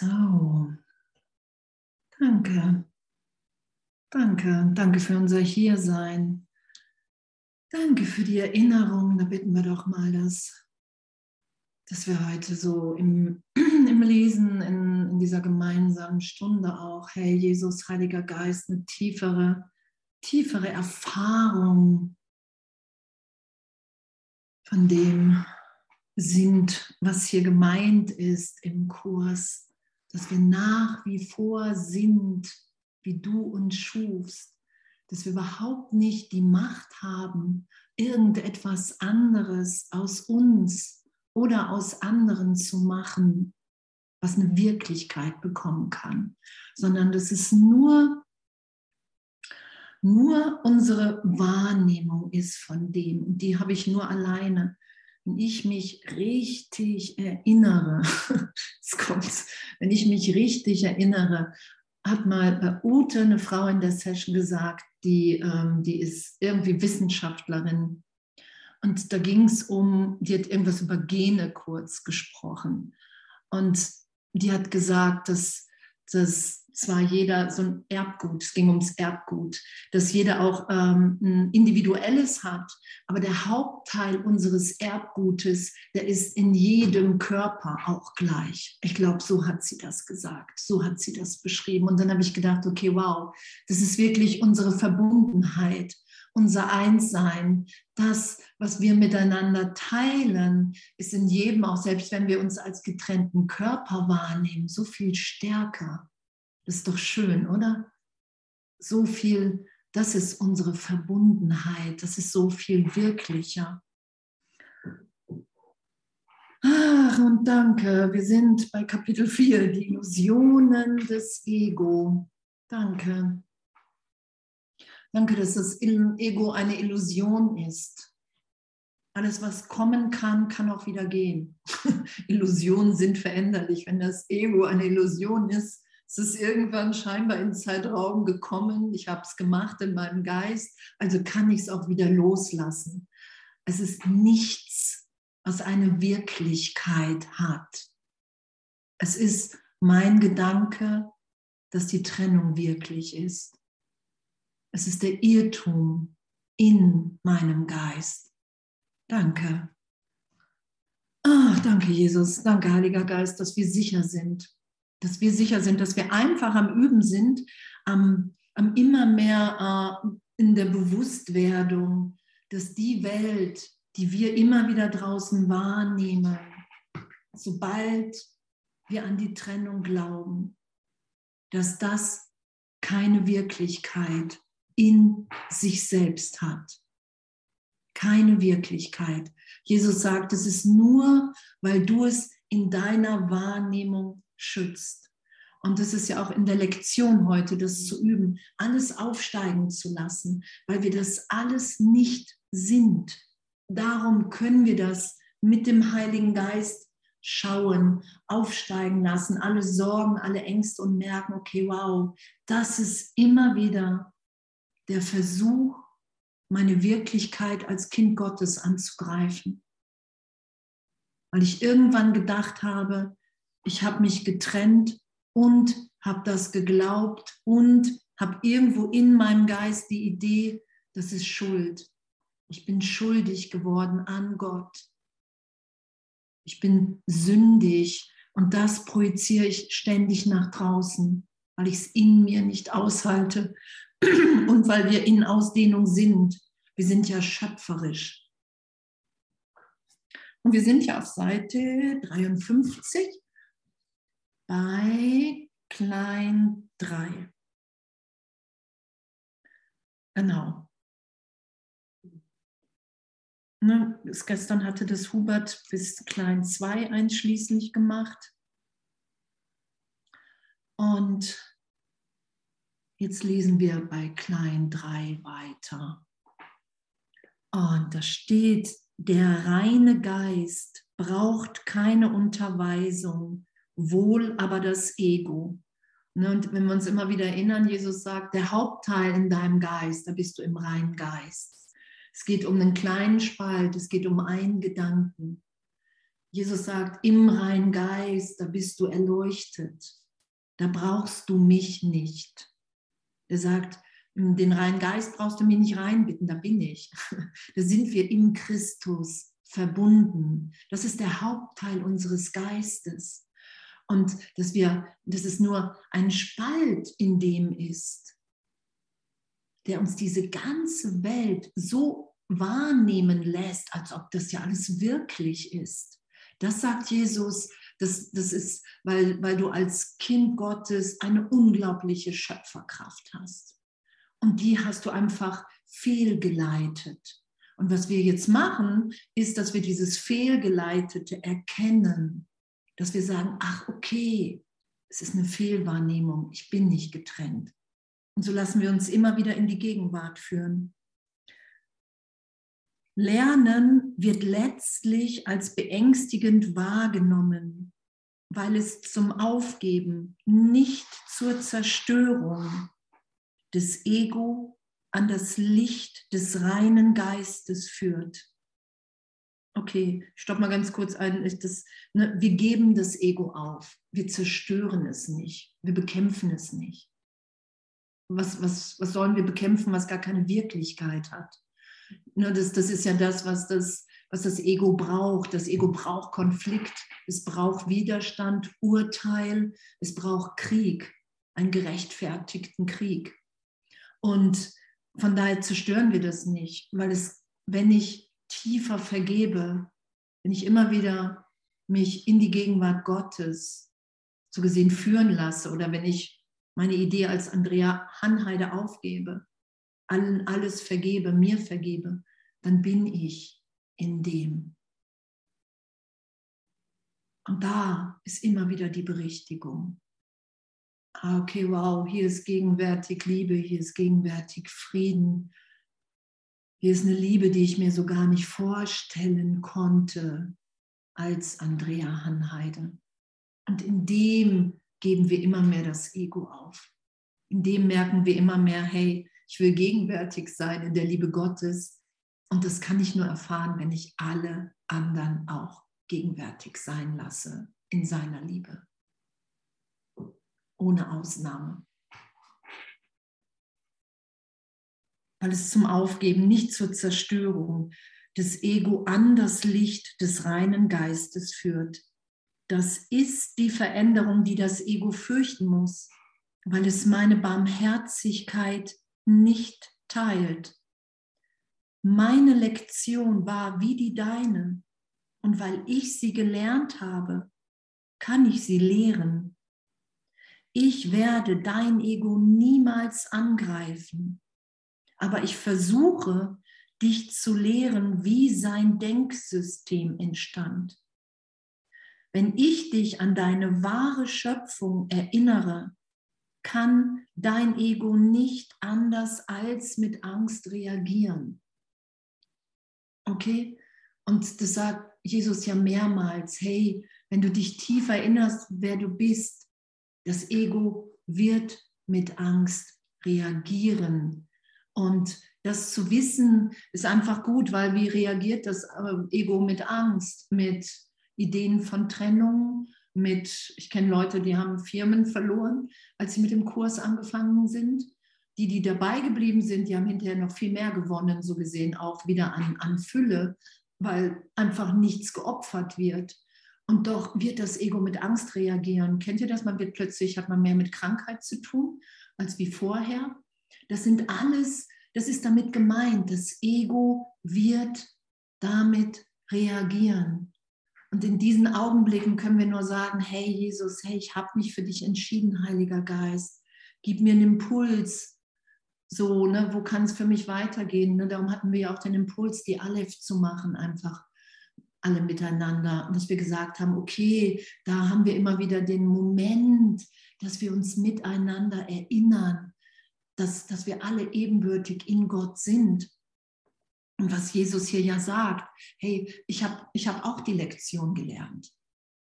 So, danke. Danke, danke für unser Hiersein. Danke für die Erinnerung. Da bitten wir doch mal, dass wir heute so im Lesen in dieser gemeinsamen Stunde auch, hey Jesus, Heiliger Geist, eine tiefere Erfahrung von dem sind, was hier gemeint ist im Kurs, dass wir nach wie vor sind, wie du uns schufst, dass wir überhaupt nicht die Macht haben, irgendetwas anderes aus uns oder aus anderen zu machen, was eine Wirklichkeit bekommen kann, sondern das ist nur unsere Wahrnehmung ist von dem. Und die habe ich nur alleine. Wenn ich mich richtig erinnere, jetzt kommt's, wenn ich mich richtig erinnere, hat mal Ute, eine Frau in der Session, gesagt, die ist irgendwie Wissenschaftlerin. Und da ging es um, die hat irgendwas über Gene kurz gesprochen. Und die hat gesagt, dass zwar jeder so ein Erbgut, es ging ums Erbgut, dass jeder auch ein individuelles hat, aber der Hauptteil unseres Erbgutes, der ist in jedem Körper auch gleich. Ich glaube, so hat sie das gesagt, so hat sie das beschrieben. Und dann habe ich gedacht, okay, wow, das ist wirklich unsere Verbundenheit, unser Einssein. Das, was wir miteinander teilen, ist in jedem, auch selbst wenn wir uns als getrennten Körper wahrnehmen, so viel stärker. Das ist doch schön, oder? So viel, das ist unsere Verbundenheit, das ist so viel wirklicher. Ach, und danke, wir sind bei Kapitel 4, die Illusionen des Ego. Danke. Danke, dass das Ego eine Illusion ist. Alles, was kommen kann, kann auch wieder gehen. Illusionen sind veränderlich. Wenn das Ego eine Illusion ist, es ist irgendwann scheinbar in Zeitraum gekommen. Ich habe es gemacht in meinem Geist, also kann ich es auch wieder loslassen. Es ist nichts, was eine Wirklichkeit hat. Es ist mein Gedanke, dass die Trennung wirklich ist. Es ist der Irrtum in meinem Geist. Danke. Ach, danke, Jesus. Danke, Heiliger Geist, dass wir sicher sind. Dass wir sicher sind, dass wir einfach am Üben sind, am immer mehr in der Bewusstwerdung, dass die Welt, die wir immer wieder draußen wahrnehmen, sobald wir an die Trennung glauben, dass das keine Wirklichkeit in sich selbst hat. Keine Wirklichkeit. Jesus sagt, es ist nur, weil du es in deiner Wahrnehmung schützt. Und das ist ja auch in der Lektion heute, das zu üben, alles aufsteigen zu lassen, weil wir das alles nicht sind. Darum können wir das mit dem Heiligen Geist schauen, aufsteigen lassen, alle Sorgen, alle Ängste und merken, okay, wow, das ist immer wieder der Versuch, meine Wirklichkeit als Kind Gottes anzugreifen. Weil ich irgendwann gedacht habe, ich habe mich getrennt und habe das geglaubt und habe irgendwo in meinem Geist die Idee, das ist Schuld. Ich bin schuldig geworden an Gott. Ich bin sündig und das projiziere ich ständig nach draußen, weil ich es in mir nicht aushalte und weil wir in Ausdehnung sind. Wir sind ja schöpferisch. Und wir sind ja auf Seite 53. Bei Klein 3. Genau. Ne, gestern hatte das Hubert bis Klein 2 einschließlich gemacht. Und jetzt lesen wir bei Klein 3 weiter. Und da steht, der reine Geist braucht keine Unterweisung, wohl aber das Ego. Und wenn wir uns immer wieder erinnern, Jesus sagt, der Hauptteil in deinem Geist, da bist du im reinen Geist. Es geht um einen kleinen Spalt, es geht um einen Gedanken. Jesus sagt, im reinen Geist, da bist du erleuchtet. Da brauchst du mich nicht. Er sagt, den reinen Geist brauchst du mir nicht reinbitten, da bin ich. Da sind wir in Christus verbunden. Das ist der Hauptteil unseres Geistes. Und dass es nur ein Spalt in dem ist, der uns diese ganze Welt so wahrnehmen lässt, als ob das ja alles wirklich ist. Das sagt Jesus, das ist, weil du als Kind Gottes eine unglaubliche Schöpferkraft hast. Und die hast du einfach fehlgeleitet. Und was wir jetzt machen, ist, dass wir dieses Fehlgeleitete erkennen. Dass wir sagen, ach okay, es ist eine Fehlwahrnehmung, ich bin nicht getrennt. Und so lassen wir uns immer wieder in die Gegenwart führen. Lernen wird letztlich als beängstigend wahrgenommen, weil es zum Aufgeben, nicht zur Zerstörung des Ego an das Licht des reinen Geistes führt. Okay, stopp mal ganz kurz ein. Wir geben das Ego auf. Wir zerstören es nicht. Wir bekämpfen es nicht. Was sollen wir bekämpfen, was gar keine Wirklichkeit hat? Das ist ja das, was das Ego braucht. Das Ego braucht Konflikt. Es braucht Widerstand, Urteil. Es braucht Krieg, einen gerechtfertigten Krieg. Und von daher zerstören wir das nicht, weil es, wenn ich tiefer vergebe, wenn ich immer wieder mich in die Gegenwart Gottes so gesehen führen lasse oder wenn ich meine Idee als Andrea Hanheide aufgebe, allen alles vergebe, mir vergebe, dann bin ich in dem. Und da ist immer wieder die Berichtigung. Ah, okay, wow, hier ist gegenwärtig Liebe, hier ist gegenwärtig Frieden. Hier ist eine Liebe, die ich mir so gar nicht vorstellen konnte als Andrea Hanheide. Und in dem geben wir immer mehr das Ego auf. In dem merken wir immer mehr, hey, ich will gegenwärtig sein in der Liebe Gottes. Und das kann ich nur erfahren, wenn ich alle anderen auch gegenwärtig sein lasse in seiner Liebe. Ohne Ausnahme. Weil es zum Aufgeben, nicht zur Zerstörung des Ego an das Licht des reinen Geistes führt. Das ist die Veränderung, die das Ego fürchten muss, weil es meine Barmherzigkeit nicht teilt. Meine Lektion war wie die deine und weil ich sie gelernt habe, kann ich sie lehren. Ich werde dein Ego niemals angreifen. Aber ich versuche, dich zu lehren, wie sein Denksystem entstand. Wenn ich dich an deine wahre Schöpfung erinnere, kann dein Ego nicht anders als mit Angst reagieren. Okay? Und das sagt Jesus ja mehrmals, hey, wenn du dich tief erinnerst, wer du bist, das Ego wird mit Angst reagieren. Und das zu wissen, ist einfach gut, weil wie reagiert das Ego mit Angst, mit Ideen von Trennung, ich kenne Leute, die haben Firmen verloren, als sie mit dem Kurs angefangen sind. Die dabei geblieben sind, die haben hinterher noch viel mehr gewonnen, so gesehen auch wieder an Fülle, weil einfach nichts geopfert wird. Und doch wird das Ego mit Angst reagieren. Kennt ihr das? Plötzlich hat man mehr mit Krankheit zu tun, als wie vorher. Das ist damit gemeint. Das Ego wird damit reagieren. Und in diesen Augenblicken können wir nur sagen, hey Jesus, hey, ich habe mich für dich entschieden, Heiliger Geist. Gib mir einen Impuls, so, ne, wo kann es für mich weitergehen? Ne? Darum hatten wir ja auch den Impuls, die Aleph zu machen, einfach alle miteinander. Und dass wir gesagt haben, okay, da haben wir immer wieder den Moment, dass wir uns miteinander erinnern. Dass wir alle ebenbürtig in Gott sind. Und was Jesus hier ja sagt, hey, ich hab auch die Lektion gelernt.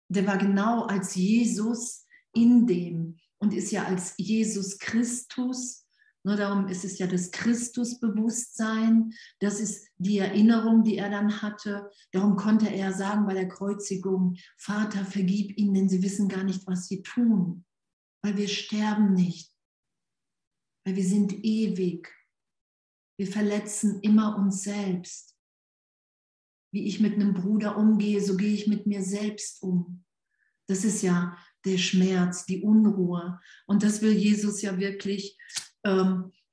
Der war genau als Jesus in dem und ist ja als Jesus Christus, Nur darum ist es ja das Christusbewusstsein, das ist die Erinnerung, die er dann hatte. Darum konnte er sagen bei der Kreuzigung, Vater, vergib ihnen, denn sie wissen gar nicht, was sie tun, weil wir sterben nicht, weil wir sind ewig. Wir verletzen immer uns selbst. Wie ich mit einem Bruder umgehe, so gehe ich mit mir selbst um. Das ist ja der Schmerz, die Unruhe. Und das will Jesus ja wirklich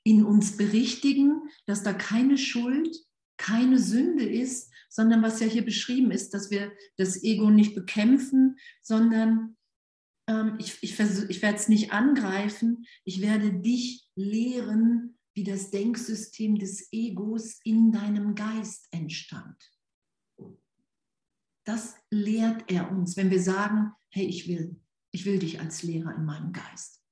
in uns berichtigen, dass da keine Schuld, keine Sünde ist, sondern was ja hier beschrieben ist, dass wir das Ego nicht bekämpfen, sondern ich werde es nicht angreifen, ich werde dich lehren, wie das Denksystem des Egos in deinem Geist entstand. Das lehrt er uns, wenn wir sagen, hey, ich will dich als Lehrer in meinem Geist.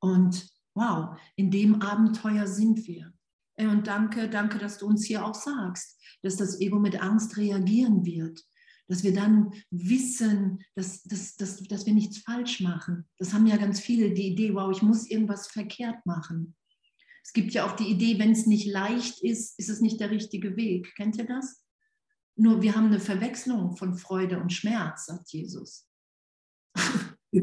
Und wow, in dem Abenteuer sind wir. Und danke, dass du uns hier auch sagst, dass das Ego mit Angst reagieren wird, dass wir dann wissen, dass wir nichts falsch machen. Das haben ja ganz viele die Idee, wow, ich muss irgendwas verkehrt machen. Es gibt ja auch die Idee, wenn es nicht leicht ist, ist es nicht der richtige Weg. Kennt ihr das? Nur wir haben eine Verwechslung von Freude und Schmerz, sagt Jesus. Wir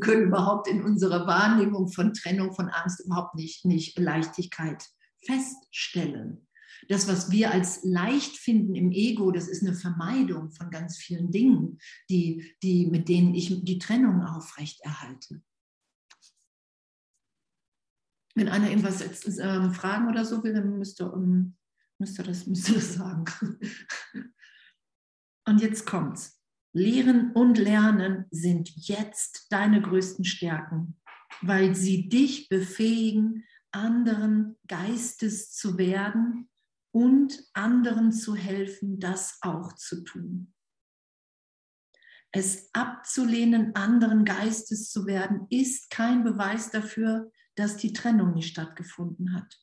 können überhaupt in unserer Wahrnehmung von Trennung, von Angst überhaupt nicht Leichtigkeit feststellen. Das, was wir als leicht finden im Ego, das ist eine Vermeidung von ganz vielen Dingen, mit denen ich die Trennung aufrechterhalte. Wenn einer irgendwas fragen oder so will, dann müsst ihr das sagen. Und jetzt kommt's. Lehren und Lernen sind jetzt deine größten Stärken, weil sie dich befähigen, anderen Geistes zu werden und anderen zu helfen, das auch zu tun. Es abzulehnen, anderen Geistes zu werden, ist kein Beweis dafür, dass die Trennung nicht stattgefunden hat.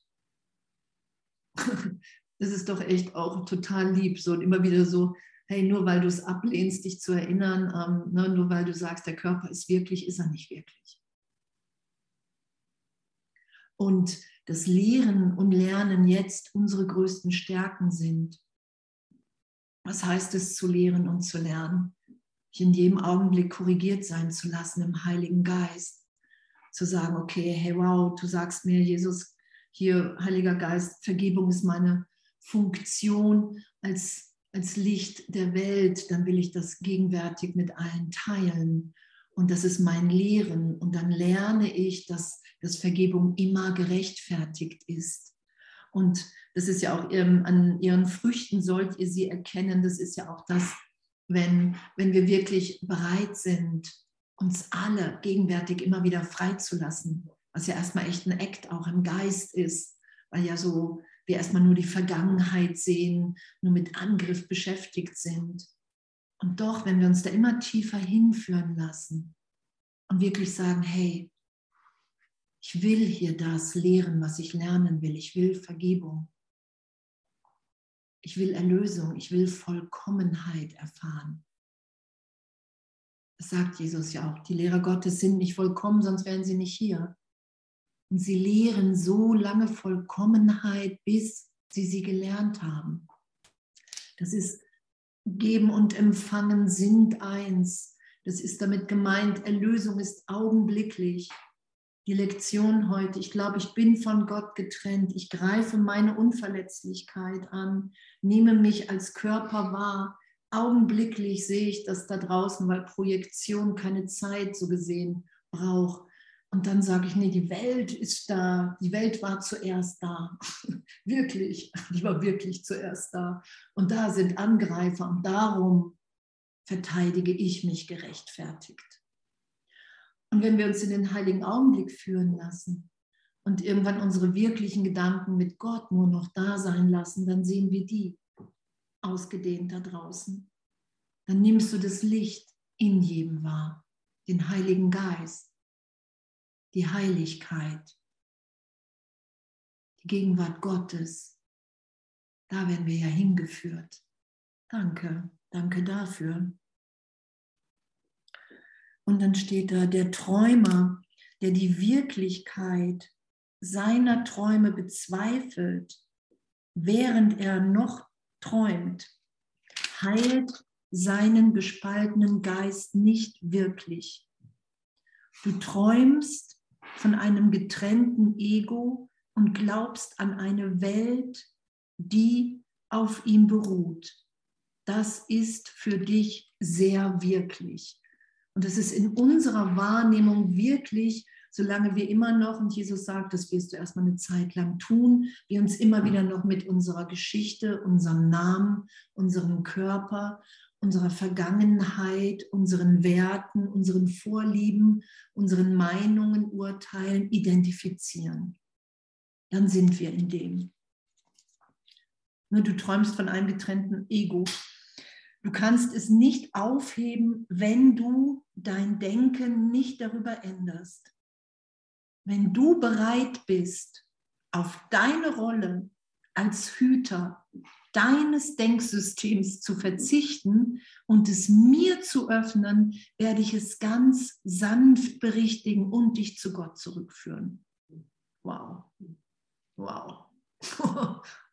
Das ist doch echt auch total lieb, so und immer wieder so, hey, nur weil du es ablehnst, dich zu erinnern, nur weil du sagst, der Körper ist wirklich, ist er nicht wirklich. Und das Lehren und Lernen jetzt unsere größten Stärken sind. Was heißt es, zu lehren und zu lernen? Dich in jedem Augenblick korrigiert sein zu lassen im Heiligen Geist. Zu sagen, okay, hey, wow, du sagst mir, Jesus, hier, Heiliger Geist, Vergebung ist meine Funktion als Licht der Welt, dann will ich das gegenwärtig mit allen teilen. Und das ist mein Lehren. Und dann lerne ich, dass Vergebung immer gerechtfertigt ist. Und das ist ja auch, an ihren Früchten sollt ihr sie erkennen. Das ist ja auch das, wenn wir wirklich bereit sind, uns alle gegenwärtig immer wieder freizulassen, was ja erstmal echt ein Act auch im Geist ist, weil ja so wir erstmal nur die Vergangenheit sehen, nur mit Angriff beschäftigt sind. Und doch, wenn wir uns da immer tiefer hinführen lassen und wirklich sagen, hey, ich will hier das lehren, was ich lernen will. Ich will Vergebung. Ich will Erlösung. Ich will Vollkommenheit erfahren. Das sagt Jesus ja auch. Die Lehrer Gottes sind nicht vollkommen, sonst wären sie nicht hier. Und sie lehren so lange Vollkommenheit, bis sie gelernt haben. Das ist Geben und Empfangen sind eins. Das ist damit gemeint, Erlösung ist augenblicklich. Die Lektion heute, ich glaube, ich bin von Gott getrennt. Ich greife meine Unverletzlichkeit an, nehme mich als Körper wahr. Augenblicklich sehe ich das da draußen, weil Projektion keine Zeit so gesehen braucht. Und dann sage ich, nee, die Welt ist da, die Welt war zuerst da, wirklich, die war wirklich zuerst da. Und da sind Angreifer und darum verteidige ich mich gerechtfertigt. Und wenn wir uns in den heiligen Augenblick führen lassen und irgendwann unsere wirklichen Gedanken mit Gott nur noch da sein lassen, dann sehen wir die ausgedehnt da draußen. Dann nimmst du das Licht in jedem wahr, den Heiligen Geist. Die Heiligkeit, die Gegenwart Gottes, da werden wir ja hingeführt. Danke dafür. Und dann steht da, der Träumer, der die Wirklichkeit seiner Träume bezweifelt, während er noch träumt, heilt seinen gespaltenen Geist nicht wirklich. Du träumst von einem getrennten Ego und glaubst an eine Welt, die auf ihm beruht. Das ist für dich sehr wirklich. Und es ist in unserer Wahrnehmung wirklich, solange wir immer noch, und Jesus sagt, das wirst du erstmal eine Zeit lang tun, wir uns immer wieder noch mit unserer Geschichte, unserem Namen, unserem Körper, unserer Vergangenheit, unseren Werten, unseren Vorlieben, unseren Meinungen, Urteilen identifizieren. Dann sind wir in dem. Nur du träumst von einem getrennten Ego. Du kannst es nicht aufheben, wenn du dein Denken nicht darüber änderst. Wenn du bereit bist, auf deine Rolle als Hüter deines Denksystems zu verzichten und es mir zu öffnen, werde ich es ganz sanft berichtigen und dich zu Gott zurückführen. Wow. Wow.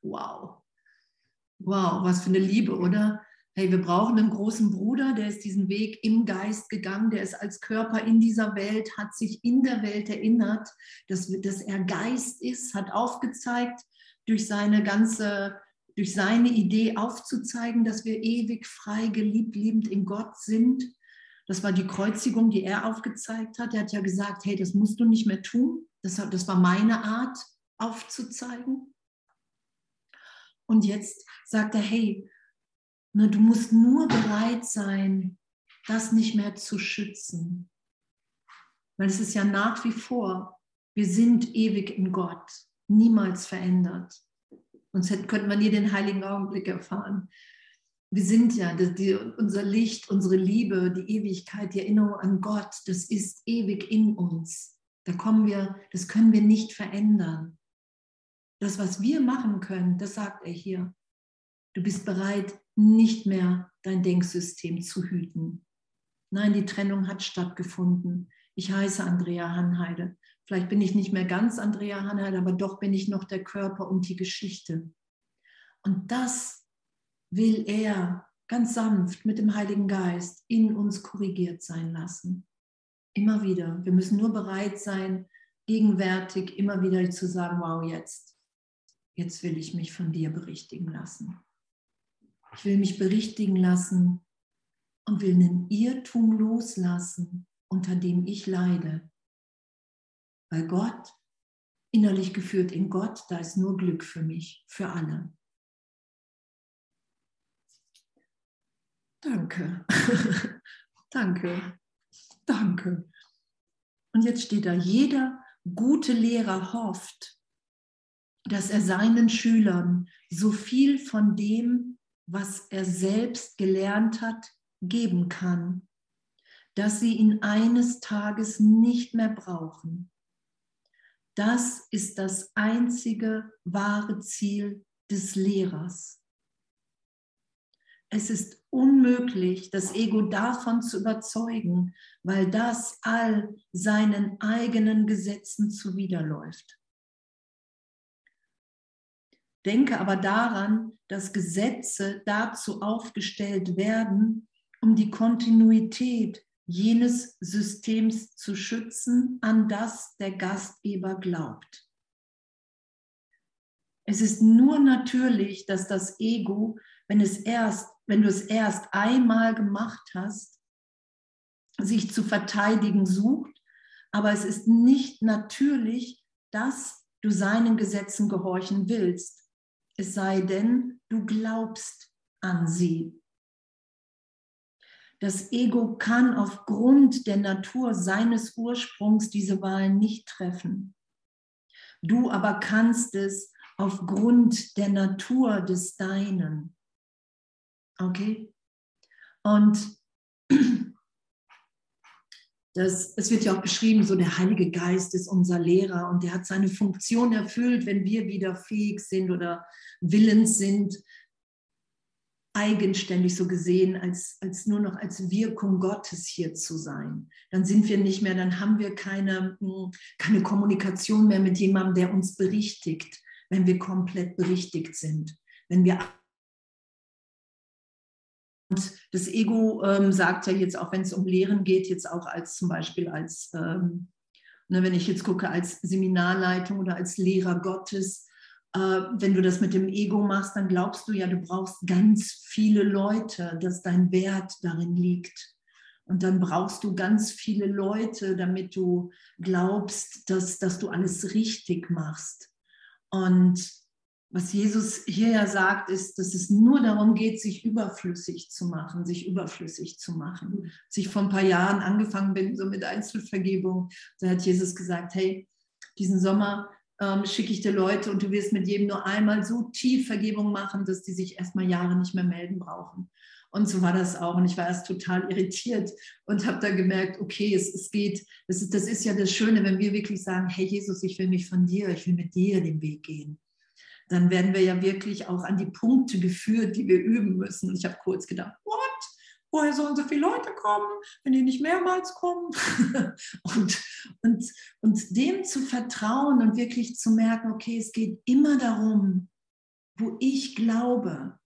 Wow. Wow, was für eine Liebe, oder? Hey, wir brauchen einen großen Bruder, der ist diesen Weg im Geist gegangen, der ist als Körper in dieser Welt, hat sich in der Welt erinnert, dass er Geist ist, hat aufgezeigt, durch seine Idee aufzuzeigen, dass wir ewig frei, geliebt, liebend in Gott sind. Das war die Kreuzigung, die er aufgezeigt hat. Er hat ja gesagt, hey, das musst du nicht mehr tun. Das war meine Art aufzuzeigen. Und jetzt sagt er, hey, na, du musst nur bereit sein, das nicht mehr zu schützen. Weil es ist ja nach wie vor, wir sind ewig in Gott, niemals verändert. Sonst könnten wir nie den heiligen Augenblick erfahren. Wir sind ja, unser Licht, unsere Liebe, die Ewigkeit, die Erinnerung an Gott, das ist ewig in uns. Das können wir nicht verändern. Das, was wir machen können, das sagt er hier. Du bist bereit, nicht mehr dein Denksystem zu hüten. Nein, die Trennung hat stattgefunden. Ich heiße Andrea Hanheide. Vielleicht bin ich nicht mehr ganz Andrea Hanheide, aber doch bin ich noch der Körper und die Geschichte. Und das will er ganz sanft mit dem Heiligen Geist in uns korrigiert sein lassen. Immer wieder. Wir müssen nur bereit sein, gegenwärtig immer wieder zu sagen, wow, jetzt will ich mich von dir berichtigen lassen. Ich will mich berichtigen lassen und will einen Irrtum loslassen, unter dem ich leide. Weil Gott, innerlich geführt in Gott, da ist nur Glück für mich, für alle. Danke, danke, danke. Und jetzt steht da, jeder gute Lehrer hofft, dass er seinen Schülern so viel von dem, was er selbst gelernt hat, geben kann, dass sie ihn eines Tages nicht mehr brauchen. Das ist das einzige wahre Ziel des Lehrers. Es ist unmöglich, das Ego davon zu überzeugen, weil das all seinen eigenen Gesetzen zuwiderläuft. Denke aber daran, dass Gesetze dazu aufgestellt werden, um die Kontinuität jenes Systems zu schützen, an das der Gastgeber glaubt. Es ist nur natürlich, dass das Ego, wenn du es erst einmal gemacht hast, sich zu verteidigen sucht, aber es ist nicht natürlich, dass du seinen Gesetzen gehorchen willst. Es sei denn, du glaubst an sie. Das Ego kann aufgrund der Natur seines Ursprungs diese Wahl nicht treffen. Du aber kannst es aufgrund der Natur des Deinen. Okay? Und es wird ja auch beschrieben, so der Heilige Geist ist unser Lehrer und der hat seine Funktion erfüllt, wenn wir wieder fähig sind oder willens sind, eigenständig so gesehen, als nur noch als Wirkung Gottes hier zu sein. Dann sind wir nicht mehr, dann haben wir keine Kommunikation mehr mit jemandem, der uns berichtigt, wenn wir komplett berichtigt sind. Wenn wir und das Ego sagt ja jetzt auch, wenn es um Lehren geht, jetzt auch als zum Beispiel als, wenn ich jetzt gucke, als Seminarleitung oder als Lehrer Gottes, wenn du das mit dem Ego machst, dann glaubst du ja, du brauchst ganz viele Leute, dass dein Wert darin liegt. Und dann brauchst du ganz viele Leute, damit du glaubst, dass du alles richtig machst. Und was Jesus hier ja sagt, ist, dass es nur darum geht, sich überflüssig zu machen. Als ich vor ein paar Jahren angefangen bin, so mit Einzelvergebung, da hat Jesus gesagt, hey, diesen Sommer schicke ich dir Leute und du wirst mit jedem nur einmal so tief Vergebung machen, dass die sich erstmal Jahre nicht mehr melden brauchen. Und so war das auch. Und ich war erst total irritiert und habe da gemerkt, okay, es geht. Das ist ja das Schöne, wenn wir wirklich sagen, hey Jesus, ich will mich von dir, ich will mit dir den Weg gehen. Dann werden wir ja wirklich auch an die Punkte geführt, die wir üben müssen. Und ich habe kurz gedacht, what? Woher sollen so viele Leute kommen, wenn die nicht mehrmals kommen? und dem zu vertrauen und wirklich zu merken, okay, es geht immer darum, wo ich glaube,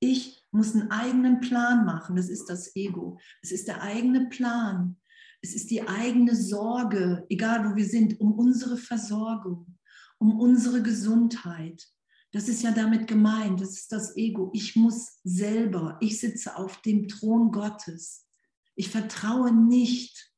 ich muss einen eigenen Plan machen. Das ist das Ego. Es ist der eigene Plan. Es ist die eigene Sorge, egal wo wir sind, um unsere Versorgung, um unsere Gesundheit. Das ist ja damit gemeint, das ist das Ego. Ich muss selber, ich sitze auf dem Thron Gottes. Ich vertraue nicht,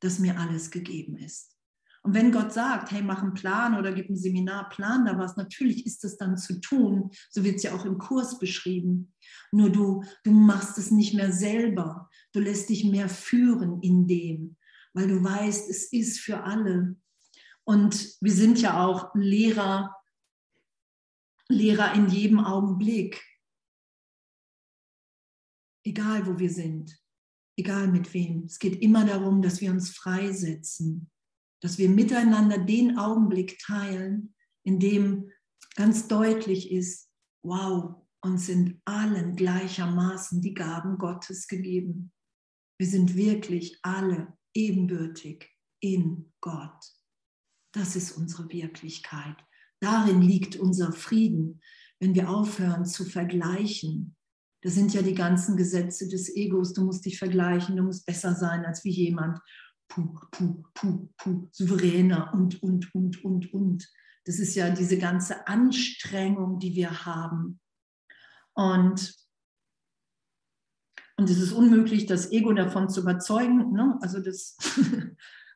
dass mir alles gegeben ist. Und wenn Gott sagt, hey, mach einen Plan oder gib ein Seminar, plan da was, natürlich ist das dann zu tun. So wird es ja auch im Kurs beschrieben. Nur du machst es nicht mehr selber. Du lässt dich mehr führen in dem, weil du weißt, es ist für alle. Und wir sind ja auch Lehrer in jedem Augenblick, egal wo wir sind, egal mit wem. Es geht immer darum, dass wir uns freisetzen, dass wir miteinander den Augenblick teilen, in dem ganz deutlich ist, wow, uns sind allen gleichermaßen die Gaben Gottes gegeben. Wir sind wirklich alle ebenbürtig in Gott. Das ist unsere Wirklichkeit. Darin liegt unser Frieden, wenn wir aufhören zu vergleichen. Das sind ja die ganzen Gesetze des Egos. Du musst dich vergleichen, du musst besser sein als wie jemand. Souveräner und. Das ist ja diese ganze Anstrengung, die wir haben. Und es ist unmöglich, das Ego davon zu überzeugen. Ne? Also das,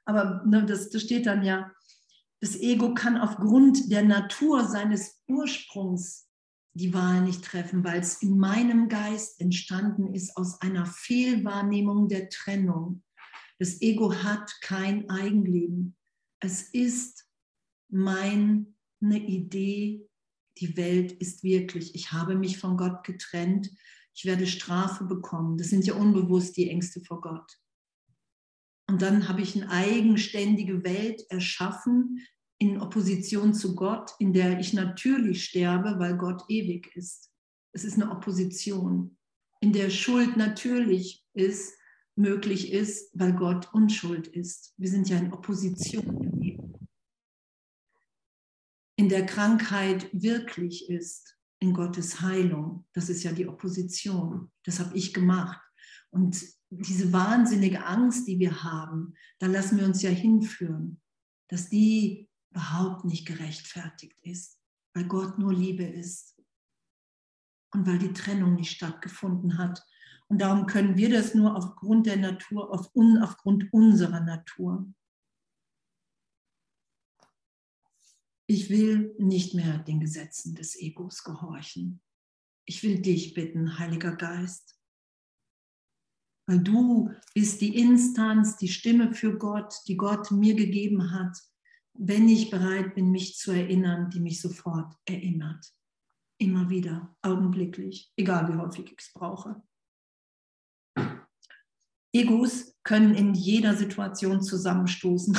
aber ne, das steht dann ja. Das Ego kann aufgrund der Natur seines Ursprungs die Wahl nicht treffen, weil es in meinem Geist entstanden ist aus einer Fehlwahrnehmung der Trennung. Das Ego hat kein Eigenleben. Es ist meine Idee, die Welt ist wirklich. Ich habe mich von Gott getrennt, ich werde Strafe bekommen. Das sind ja unbewusst die Ängste vor Gott. Und dann habe ich eine eigenständige Welt erschaffen in Opposition zu Gott, in der ich natürlich sterbe, weil Gott ewig ist. Es ist eine Opposition, in der Schuld natürlich ist, möglich ist, weil Gott unschuld ist. Wir sind ja in Opposition im Leben. In der Krankheit wirklich ist, in Gottes Heilung. Das ist ja die Opposition. Das habe ich gemacht. Und diese wahnsinnige Angst, die wir haben, da lassen wir uns ja hinführen, dass die überhaupt nicht gerechtfertigt ist, weil Gott nur Liebe ist und weil die Trennung nicht stattgefunden hat. Und darum können wir das nur aufgrund der Natur, aufgrund unserer Natur. Ich will nicht mehr den Gesetzen des Egos gehorchen. Ich will dich bitten, Heiliger Geist, weil du bist die Instanz, die Stimme für Gott, die Gott mir gegeben hat, wenn ich bereit bin, mich zu erinnern, die mich sofort erinnert. Immer wieder, augenblicklich, egal wie häufig ich es brauche. Egos können in jeder Situation zusammenstoßen.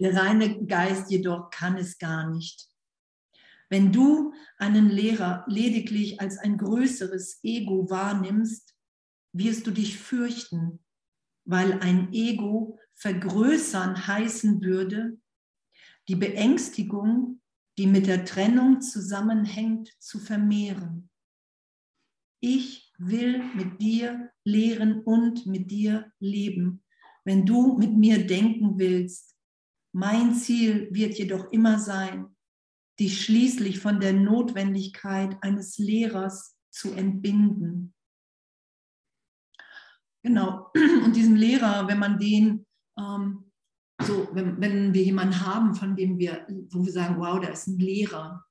Der reine Geist jedoch kann es gar nicht. Wenn du einen Lehrer lediglich als ein größeres Ego wahrnimmst, wirst du dich fürchten, weil ein Ego vergrößern heißen würde, die Beängstigung, die mit der Trennung zusammenhängt, zu vermehren. Ich will mit dir lehren und mit dir leben, wenn du mit mir denken willst. Mein Ziel wird jedoch immer sein, dich schließlich von der Notwendigkeit eines Lehrers zu entbinden. Genau, und diesen Lehrer, wenn man den, wenn wir jemanden haben, von dem wir, wo wir sagen, wow, da ist ein Lehrer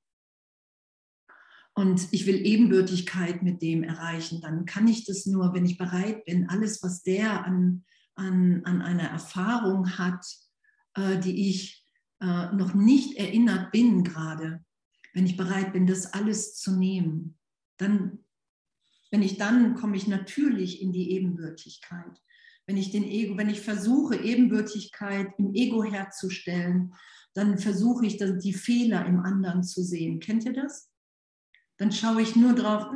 und ich will Ebenbürtigkeit mit dem erreichen, dann kann ich das nur, wenn ich bereit bin, alles, was der an einer Erfahrung hat, die ich noch nicht erinnert bin gerade, wenn ich bereit bin, das alles zu nehmen, dann, dann komme ich natürlich in die Ebenbürtigkeit. Wenn ich versuche, Ebenbürtigkeit im Ego herzustellen, dann versuche ich, die Fehler im anderen zu sehen. Kennt ihr das? Dann schaue ich nur drauf,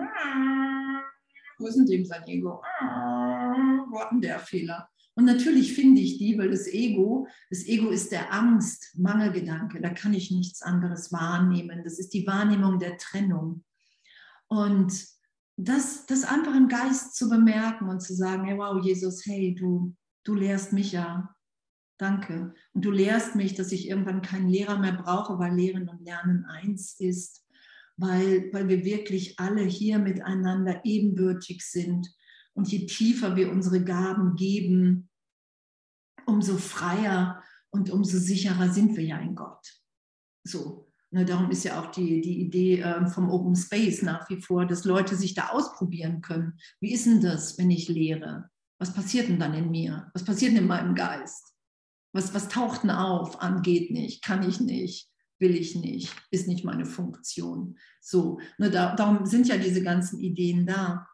wo ist denn dem sein Ego? Wo hat denn der Fehler? Und natürlich finde ich die, weil das Ego ist der Angst, Mangelgedanke, da kann ich nichts anderes wahrnehmen. Das ist die Wahrnehmung der Trennung. Und das einfach im Geist zu bemerken und zu sagen, hey, wow, Jesus, hey, du lehrst mich ja, danke. Und du lehrst mich, dass ich irgendwann keinen Lehrer mehr brauche, weil Lehren und Lernen eins ist, weil wir wirklich alle hier miteinander ebenbürtig sind. Und je tiefer wir unsere Gaben geben, umso freier und umso sicherer sind wir ja in Gott. So, ne, darum ist ja auch die Idee vom Open Space nach wie vor, dass Leute sich da ausprobieren können. Wie ist denn das, wenn ich lehre? Was passiert denn dann in mir? Was passiert denn in meinem Geist? Was taucht denn auf? Geht nicht, kann ich nicht, will ich nicht, ist nicht meine Funktion. So, ne, darum sind ja diese ganzen Ideen da.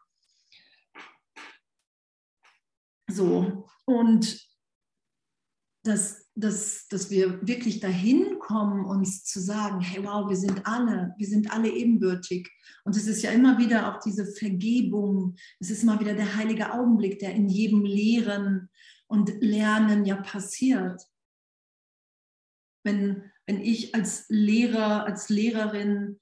So, und dass wir wirklich dahin kommen, uns zu sagen, hey, wow, wir sind alle ebenbürtig. Und es ist ja immer wieder auch diese Vergebung, es ist mal wieder der heilige Augenblick, der in jedem Lehren und Lernen ja passiert. Wenn ich als Lehrer, als Lehrerin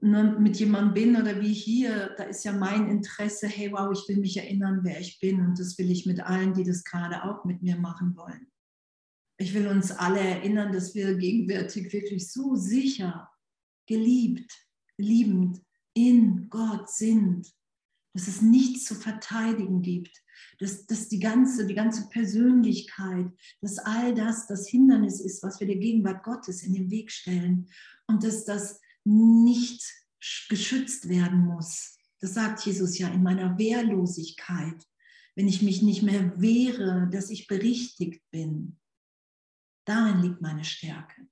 mit jemandem bin oder wie hier, da ist ja mein Interesse, hey, wow, ich will mich erinnern, wer ich bin, und das will ich mit allen, die das gerade auch mit mir machen wollen. Ich will uns alle erinnern, dass wir gegenwärtig wirklich so sicher, geliebt, liebend in Gott sind, dass es nichts zu verteidigen gibt, dass die ganze Persönlichkeit, dass all das Hindernis ist, was wir der Gegenwart Gottes in den Weg stellen, und dass das nicht geschützt werden muss. Das sagt Jesus ja in meiner Wehrlosigkeit, wenn ich mich nicht mehr wehre, dass ich berichtigt bin. Darin liegt meine Stärke.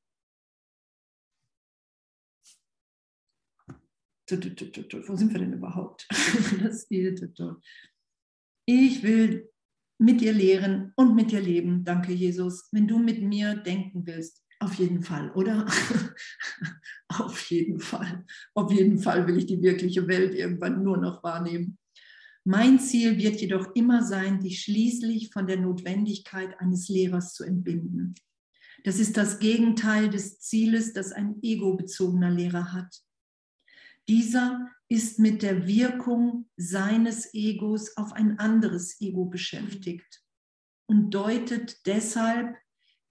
Wo sind wir denn überhaupt? Ich will mit dir lehren und mit dir leben. Danke, Jesus, wenn du mit mir denken willst. Auf jeden Fall, oder? Auf jeden Fall. Auf jeden Fall will ich die wirkliche Welt irgendwann nur noch wahrnehmen. Mein Ziel wird jedoch immer sein, dich schließlich von der Notwendigkeit eines Lehrers zu entbinden. Das ist das Gegenteil des Zieles, das ein egobezogener Lehrer hat. Dieser ist mit der Wirkung seines Egos auf ein anderes Ego beschäftigt und deutet deshalb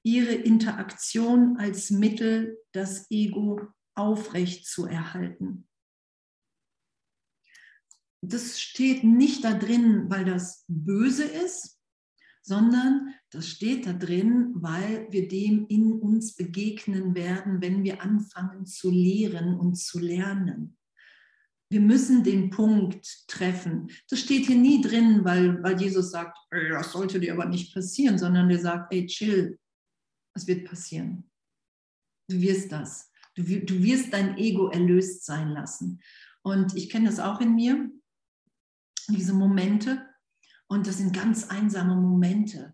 ihre Interaktion als Mittel, das Ego aufrecht zu erhalten. Das steht nicht da drin, weil das böse ist, sondern das steht da drin, weil wir dem in uns begegnen werden, wenn wir anfangen zu lehren und zu lernen. Wir müssen den Punkt treffen. Das steht hier nie drin, weil Jesus sagt, das sollte dir aber nicht passieren, sondern er sagt, ey, chill. Es wird passieren. Du wirst das. Du wirst dein Ego erlöst sein lassen. Und ich kenne das auch in mir, diese Momente. Und das sind ganz einsame Momente.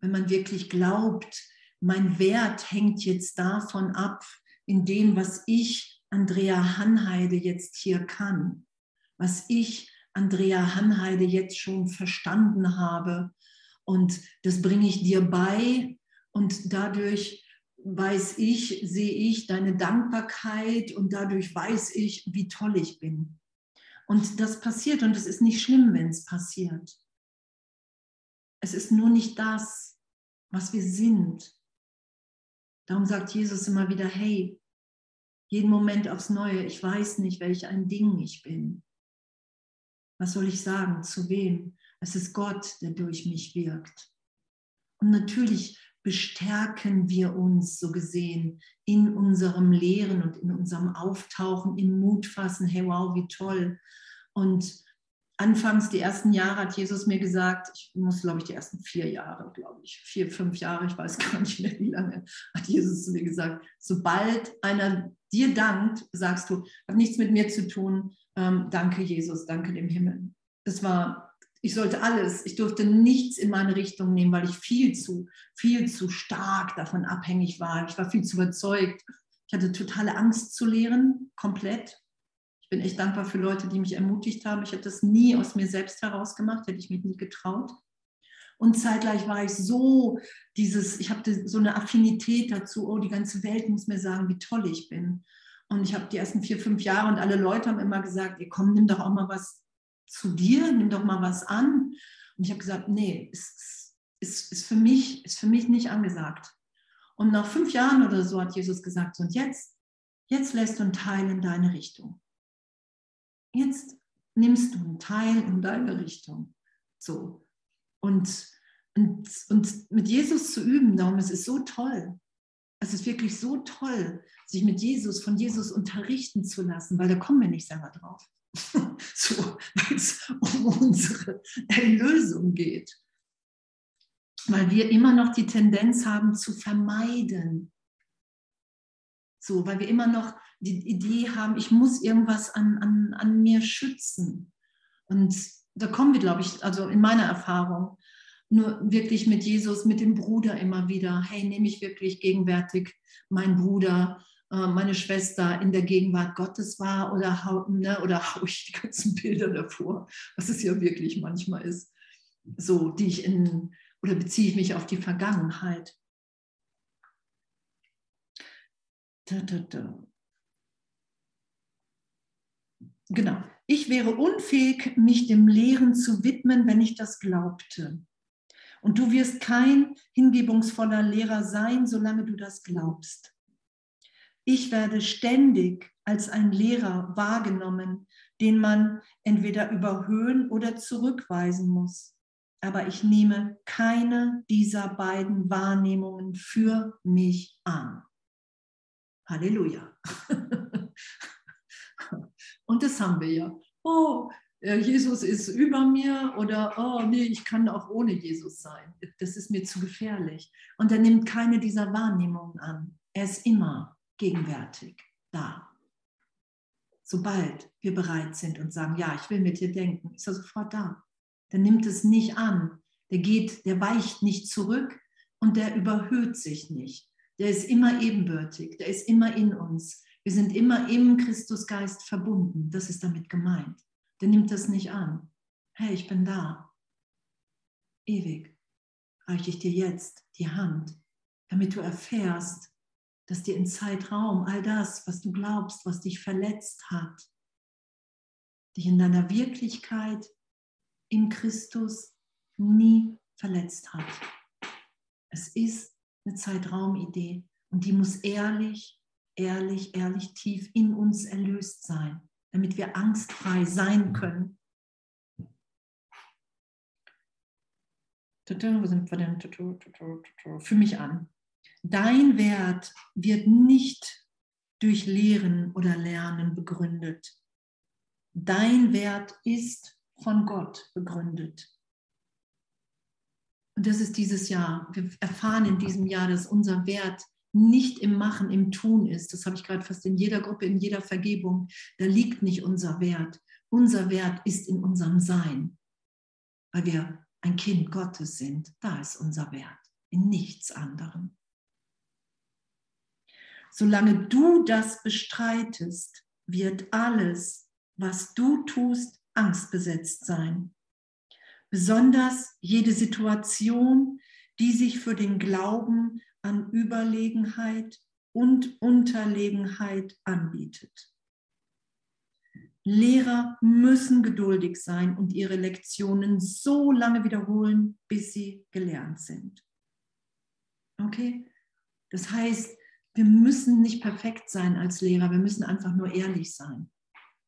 Wenn man wirklich glaubt, mein Wert hängt jetzt davon ab, in dem, was ich Andrea Hanheide jetzt hier kann, was ich, Andrea Hanheide, jetzt schon verstanden habe, und das bringe ich dir bei, und dadurch weiß ich, sehe ich deine Dankbarkeit, und dadurch weiß ich, wie toll ich bin. Und das passiert, und es ist nicht schlimm, wenn es passiert. Es ist nur nicht das, was wir sind. Darum sagt Jesus immer wieder, hey, jeden Moment aufs Neue, ich weiß nicht, welch ein Ding ich bin. Was soll ich sagen? Zu wem? Es ist Gott, der durch mich wirkt. Und natürlich bestärken wir uns, so gesehen, in unserem Lehren und in unserem Auftauchen, im Mut fassen, hey, wow, wie toll. Und anfangs, die ersten Jahre, hat Jesus mir gesagt, ich muss, glaube ich, die ersten 4 Jahre, glaube ich, 4, 5 Jahre, ich weiß gar nicht mehr, wie lange, hat Jesus zu mir gesagt, sobald einer dir dankt, sagst du, hat nichts mit mir zu tun, danke Jesus, danke dem Himmel. Das war, ich sollte alles, ich durfte nichts in meine Richtung nehmen, weil ich viel zu stark davon abhängig war. Ich war viel zu überzeugt. Ich hatte totale Angst zu lehren, komplett. Ich bin echt dankbar für Leute, die mich ermutigt haben. Ich hätte das nie aus mir selbst heraus gemacht, hätte ich mich nie getraut. Und zeitgleich war ich so, ich hatte so eine Affinität dazu, oh, die ganze Welt muss mir sagen, wie toll ich bin. Und ich habe die ersten 4, 5 Jahre, und alle Leute haben immer gesagt, ey, komm, nimm doch auch mal was zu dir, nimm doch mal was an. Und ich habe gesagt, nee, ist für mich nicht angesagt. Und nach 5 Jahren oder so hat Jesus gesagt, und jetzt lässt du einen Teil in deine Richtung. Jetzt nimmst du einen Teil in deine Richtung. So. Und mit Jesus zu üben, darum, es ist so toll. Es ist wirklich so toll, sich von Jesus unterrichten zu lassen, weil da kommen wir nicht selber drauf. So, weil es um unsere Erlösung geht. Weil wir immer noch die Tendenz haben zu vermeiden. So, weil wir immer noch die Idee haben, ich muss irgendwas an mir schützen. Und da kommen wir, glaube ich, also in meiner Erfahrung, nur wirklich mit Jesus, mit dem Bruder immer wieder, hey, nehme ich wirklich gegenwärtig meinen Bruder, meine Schwester in der Gegenwart Gottes wahr, oder hau ich die ganzen Bilder davor, was es ja wirklich manchmal ist, so, oder beziehe ich mich auf die Vergangenheit. Genau. Ich wäre unfähig, mich dem Lehren zu widmen, wenn ich das glaubte. Und du wirst kein hingebungsvoller Lehrer sein, solange du das glaubst. Ich werde ständig als ein Lehrer wahrgenommen, den man entweder überhöhen oder zurückweisen muss. Aber ich nehme keine dieser beiden Wahrnehmungen für mich an. Halleluja. Und das haben wir ja. Oh, Jesus ist über mir, oder oh nee, ich kann auch ohne Jesus sein. Das ist mir zu gefährlich. Und er nimmt keine dieser Wahrnehmungen an. Er ist immer gegenwärtig da. Sobald wir bereit sind und sagen, ja, ich will mit dir denken, ist er sofort da. Der nimmt es nicht an. Der weicht nicht zurück, und der überhöht sich nicht. Der ist immer ebenbürtig. Der ist immer in uns. Wir sind immer im Christusgeist verbunden. Das ist damit gemeint. Der nimmt das nicht an. Hey, ich bin da. Ewig reiche ich dir jetzt die Hand, damit du erfährst, dass dir in Zeitraum all das, was du glaubst, was dich verletzt hat, dich in deiner Wirklichkeit im Christus nie verletzt hat. Es ist eine Zeitraumidee, und die muss ehrlich tief in uns erlöst sein, damit wir angstfrei sein können. Wo sind wir denn? Für mich an. Dein Wert wird nicht durch Lehren oder Lernen begründet. Dein Wert ist von Gott begründet. Und das ist dieses Jahr. Wir erfahren in diesem Jahr, dass unser Wert nicht im Machen, im Tun ist. Das habe ich gerade fast in jeder Gruppe, in jeder Vergebung. Da liegt nicht unser Wert. Unser Wert ist in unserem Sein, weil wir ein Kind Gottes sind. Da ist unser Wert, in nichts anderem. Solange du das bestreitest, wird alles, was du tust, angstbesetzt sein. Besonders jede Situation, die sich für den Glauben an Überlegenheit und Unterlegenheit anbietet. Lehrer müssen geduldig sein und ihre Lektionen so lange wiederholen, bis sie gelernt sind. Okay? Das heißt, wir müssen nicht perfekt sein als Lehrer, wir müssen einfach nur ehrlich sein.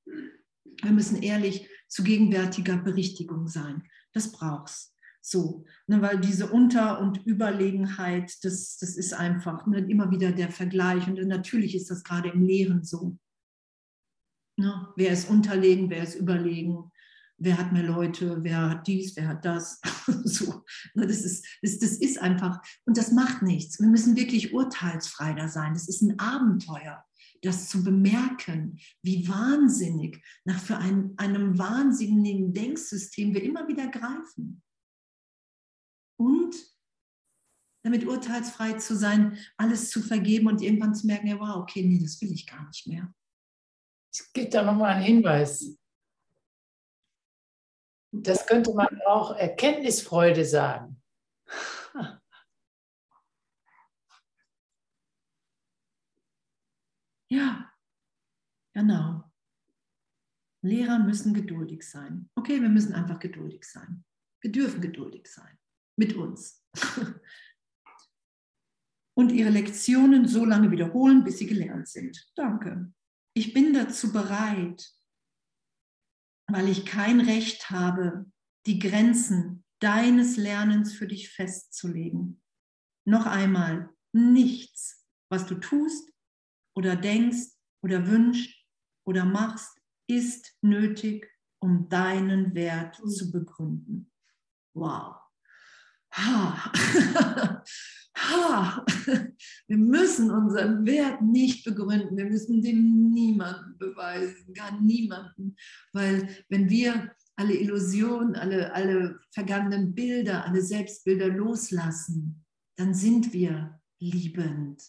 Wir müssen ehrlich zu gegenwärtiger Berichtigung sein. Das braucht's. So, ne, weil diese Unter- und Überlegenheit, das ist einfach, ne, immer wieder der Vergleich. Und natürlich ist das gerade im Lehren so. Ne, wer ist unterlegen, wer ist überlegen, wer hat mehr Leute, wer hat dies, wer hat das. So, ne, das ist einfach, und das macht nichts. Wir müssen wirklich urteilsfrei da sein. Das ist ein Abenteuer, das zu bemerken, wie wahnsinnig nach für einem wahnsinnigen Denksystem wir immer wieder greifen. Und damit urteilsfrei zu sein, alles zu vergeben und irgendwann zu merken, ja, wow, okay, nee, das will ich gar nicht mehr. Es gibt da nochmal einen Hinweis. Das könnte man auch Erkenntnisfreude sagen. Ja, genau. Lehrer müssen geduldig sein. Okay, wir müssen einfach geduldig sein. Wir dürfen geduldig sein. Mit uns. Und ihre Lektionen so lange wiederholen, bis sie gelernt sind. Danke. Ich bin dazu bereit, weil ich kein Recht habe, die Grenzen deines Lernens für dich festzulegen. Noch einmal, nichts, was du tust oder denkst oder wünschst oder machst, ist nötig, um deinen Wert zu begründen. Wow. Ha. Ha. Wir müssen unseren Wert nicht begründen, wir müssen dem niemandem beweisen, gar niemandem, weil wenn wir alle Illusionen, alle vergangenen Bilder, alle Selbstbilder loslassen, dann sind wir liebend,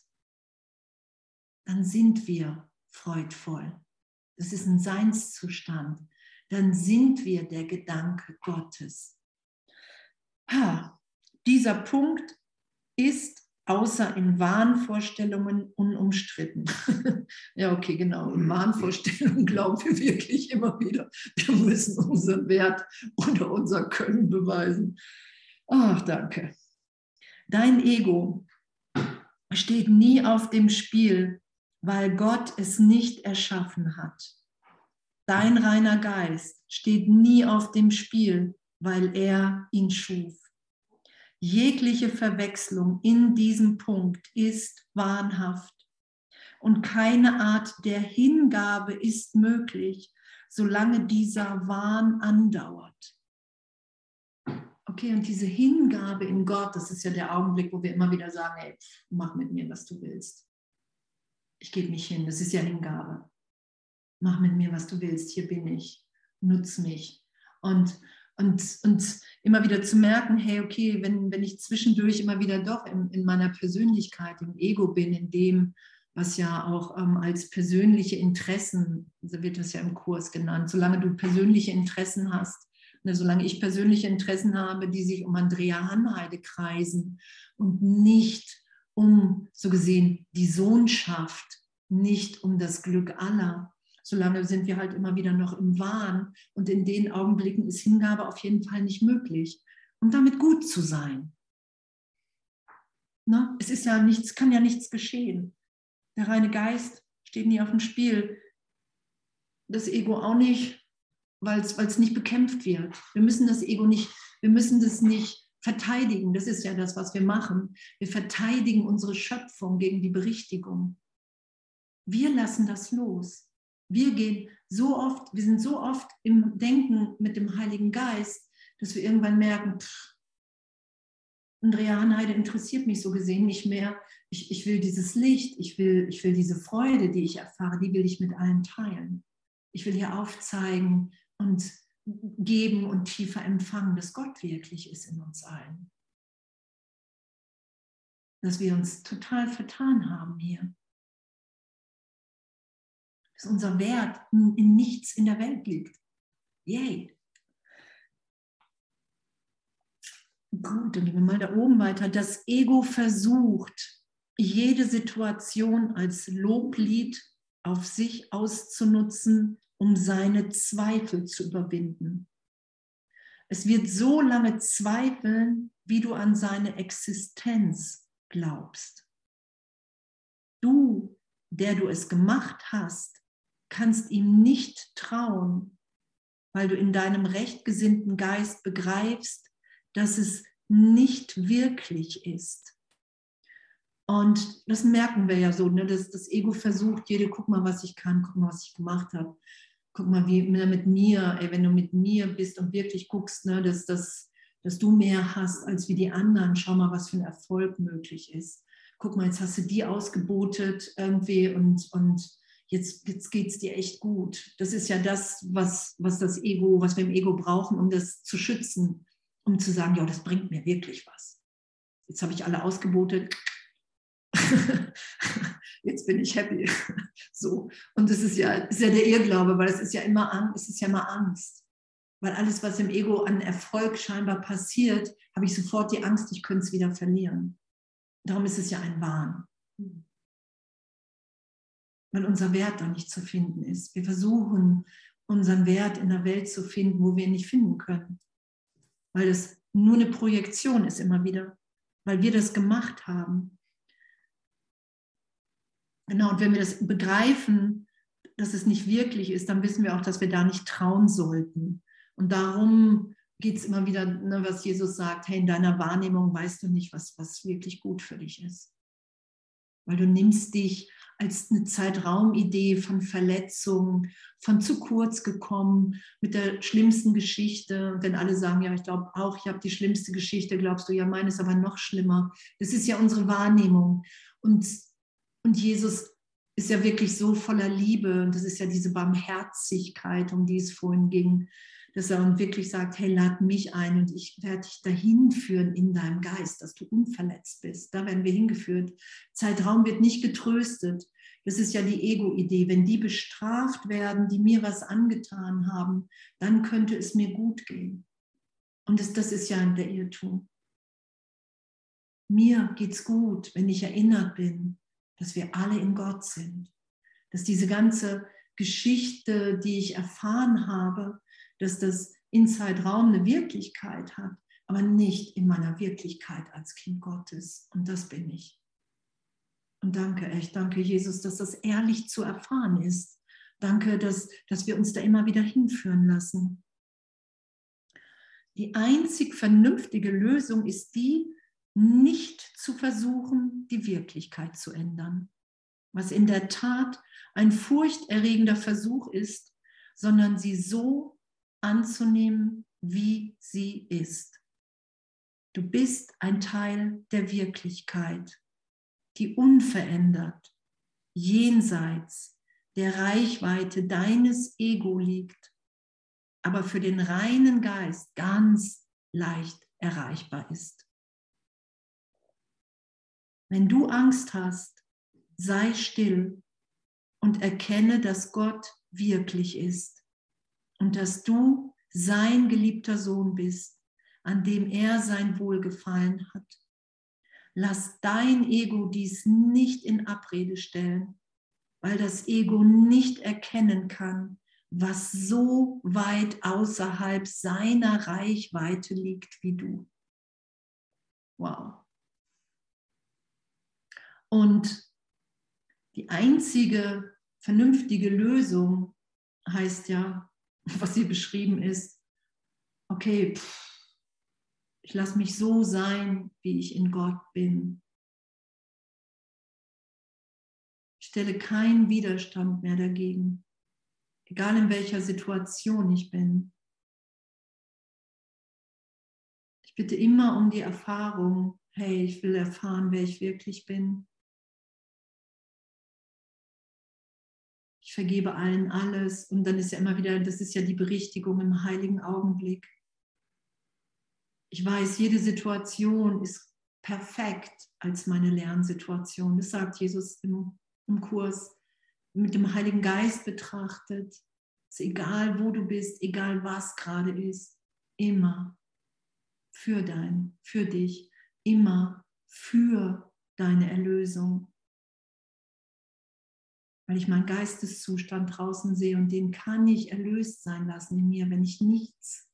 dann sind wir freudvoll, das ist ein Seinszustand, dann sind wir der Gedanke Gottes. Ha. Dieser Punkt ist außer in Wahnvorstellungen unumstritten. Ja, okay, genau. In Wahnvorstellungen glauben wir wirklich immer wieder, wir müssen unseren Wert oder unser Können beweisen. Ach, danke. Dein Ego steht nie auf dem Spiel, weil Gott es nicht erschaffen hat. Dein reiner Geist steht nie auf dem Spiel, weil er ihn schuf. Jegliche Verwechslung in diesem Punkt ist wahnhaft und keine Art der Hingabe ist möglich, solange dieser Wahn andauert. Okay, und diese Hingabe in Gott, das ist ja der Augenblick, wo wir immer wieder sagen, ey, mach mit mir, was du willst. Ich gebe mich hin, das ist ja Hingabe. Mach mit mir, was du willst, hier bin ich, nutz mich. Und immer wieder zu merken, hey, okay, wenn ich zwischendurch immer wieder doch in meiner Persönlichkeit, im Ego bin, in dem, was ja auch als persönliche Interessen, so wird das ja im Kurs genannt, solange du persönliche Interessen hast, ne, solange ich persönliche Interessen habe, die sich um Andrea Hanheide kreisen und nicht um, so gesehen, die Sohnschaft, nicht um das Glück aller. Solange sind wir halt immer wieder noch im Wahn und in den Augenblicken ist Hingabe auf jeden Fall nicht möglich. Und damit gut zu sein. Ne? Es ist ja nichts, kann ja nichts geschehen. Der reine Geist steht nie auf dem Spiel. Das Ego auch nicht, weil es nicht bekämpft wird. Wir müssen das Ego nicht, wir müssen das nicht verteidigen. Das ist ja das, was wir machen. Wir verteidigen unsere Schöpfung gegen die Berichtigung. Wir lassen das los. Wir sind so oft im Denken mit dem Heiligen Geist, dass wir irgendwann merken, Andrea Hanheide interessiert mich so gesehen nicht mehr. Ich will dieses Licht, ich will diese Freude, die ich erfahre, die will ich mit allen teilen. Ich will hier aufzeigen und geben und tiefer empfangen, dass Gott wirklich ist in uns allen. Dass wir uns total vertan haben hier. dass unser Wert in nichts in der Welt liegt. Yay! Gut, dann gehen wir mal da oben weiter. Das Ego versucht, jede Situation als Loblied auf sich auszunutzen, um seine Zweifel zu überwinden. Es wird so lange zweifeln, wie du an seine Existenz glaubst. Du, der du es gemacht hast, kannst ihm nicht trauen, weil du in deinem rechtgesinnten Geist begreifst, dass es nicht wirklich ist. Und das merken wir ja so, ne? Dass das Ego versucht, jede, guck mal, was ich kann, guck mal, was ich gemacht habe, guck mal, wie mit mir, ey, wenn du mit mir bist und wirklich guckst, ne, dass du mehr hast als wie die anderen, schau mal, was für ein Erfolg möglich ist. Guck mal, jetzt hast du die ausgebotet irgendwie und jetzt geht es dir echt gut. Das ist ja das, was wir im Ego brauchen, um das zu schützen, um zu sagen, ja, das bringt mir wirklich was. Jetzt habe ich alle ausgebotet, jetzt bin ich happy. So. Und das ist ja der Irrglaube, weil es ist ja immer Angst. Weil alles, was im Ego an Erfolg scheinbar passiert, habe ich sofort die Angst, ich könnte es wieder verlieren. Darum ist es ja ein Wahn. Weil unser Wert da nicht zu finden ist. Wir versuchen, unseren Wert in der Welt zu finden, wo wir ihn nicht finden können. Weil das nur eine Projektion ist immer wieder. Weil wir das gemacht haben. Genau, und wenn wir das begreifen, dass es nicht wirklich ist, dann wissen wir auch, dass wir da nicht trauen sollten. Und darum geht es immer wieder, ne, was Jesus sagt, hey, in deiner Wahrnehmung weißt du nicht, was wirklich gut für dich ist. Weil du nimmst dich als eine Zeitraumidee von Verletzungen, von zu kurz gekommen, mit der schlimmsten Geschichte. Und wenn alle sagen, ja, ich glaube auch, ich habe die schlimmste Geschichte, glaubst du, ja, meine ist aber noch schlimmer. Das ist ja unsere Wahrnehmung. Und Jesus ist ja wirklich so voller Liebe. Und das ist ja diese Barmherzigkeit, um die es vorhin ging, dass er wirklich sagt, hey, lad mich ein und ich werde dich dahin führen in deinem Geist, dass du unverletzt bist. Da werden wir hingeführt. Zeitraum wird nicht getröstet. Das ist ja die Ego-Idee. Wenn die bestraft werden, die mir was angetan haben, dann könnte es mir gut gehen. Und das ist ja der Irrtum. Mir geht's gut, wenn ich erinnert bin, dass wir alle in Gott sind. Dass diese ganze Geschichte, die ich erfahren habe, dass das Inside-Raum eine Wirklichkeit hat, aber nicht in meiner Wirklichkeit als Kind Gottes. Und das bin ich. Und danke Jesus, dass das ehrlich zu erfahren ist. Danke, dass wir uns da immer wieder hinführen lassen. Die einzig vernünftige Lösung ist die, nicht zu versuchen, die Wirklichkeit zu ändern, was in der Tat ein furchterregender Versuch ist, sondern sie so anzunehmen, wie sie ist. Du bist ein Teil der Wirklichkeit, die unverändert, jenseits der Reichweite deines Ego liegt, aber für den reinen Geist ganz leicht erreichbar ist. Wenn du Angst hast, sei still und erkenne, dass Gott wirklich ist und dass du sein geliebter Sohn bist, an dem er sein Wohlgefallen hat. Lass dein Ego dies nicht in Abrede stellen, weil das Ego nicht erkennen kann, was so weit außerhalb seiner Reichweite liegt wie du. Wow. Und die einzige vernünftige Lösung heißt ja, was hier beschrieben ist, okay, ich lasse mich so sein, wie ich in Gott bin. Ich stelle keinen Widerstand mehr dagegen, egal in welcher Situation ich bin. Ich bitte immer um die Erfahrung, hey, ich will erfahren, wer ich wirklich bin. Ich vergebe allen alles. Und dann ist ja immer wieder, das ist ja die Berichtigung im heiligen Augenblick. Ich weiß, jede Situation ist perfekt als meine Lernsituation. Das sagt Jesus im Kurs. mit dem Heiligen Geist betrachtet, ist egal, wo du bist, egal, was gerade ist, immer für dich, immer für deine Erlösung. Weil ich meinen Geisteszustand draußen sehe und den kann ich erlöst sein lassen in mir, wenn ich nichts,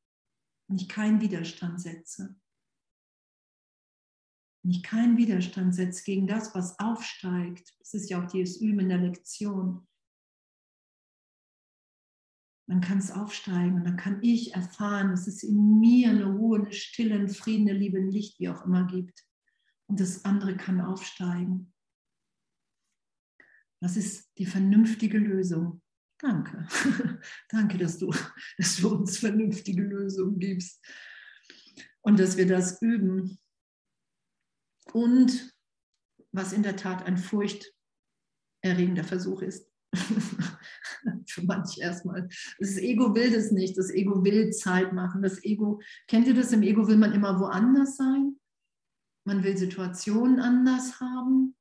wenn ich keinen Widerstand setze. Wenn ich keinen Widerstand setze gegen das, was aufsteigt, das ist ja auch dieses Üben in der Lektion, dann kann es aufsteigen und dann kann ich erfahren, dass es in mir eine Ruhe, eine Stille, einen Frieden, eine Liebe, ein Licht, wie auch immer gibt. Und das andere kann aufsteigen. Das ist die vernünftige Lösung. Danke. Danke, dass du uns vernünftige Lösungen gibst und dass wir das üben. Und was in der Tat ein furchterregender Versuch ist, für manche erstmal. Das Ego will das nicht, das Ego will Zeit machen. Das Ego, kennt ihr das? Im Ego will man immer woanders sein. Man will Situationen anders haben.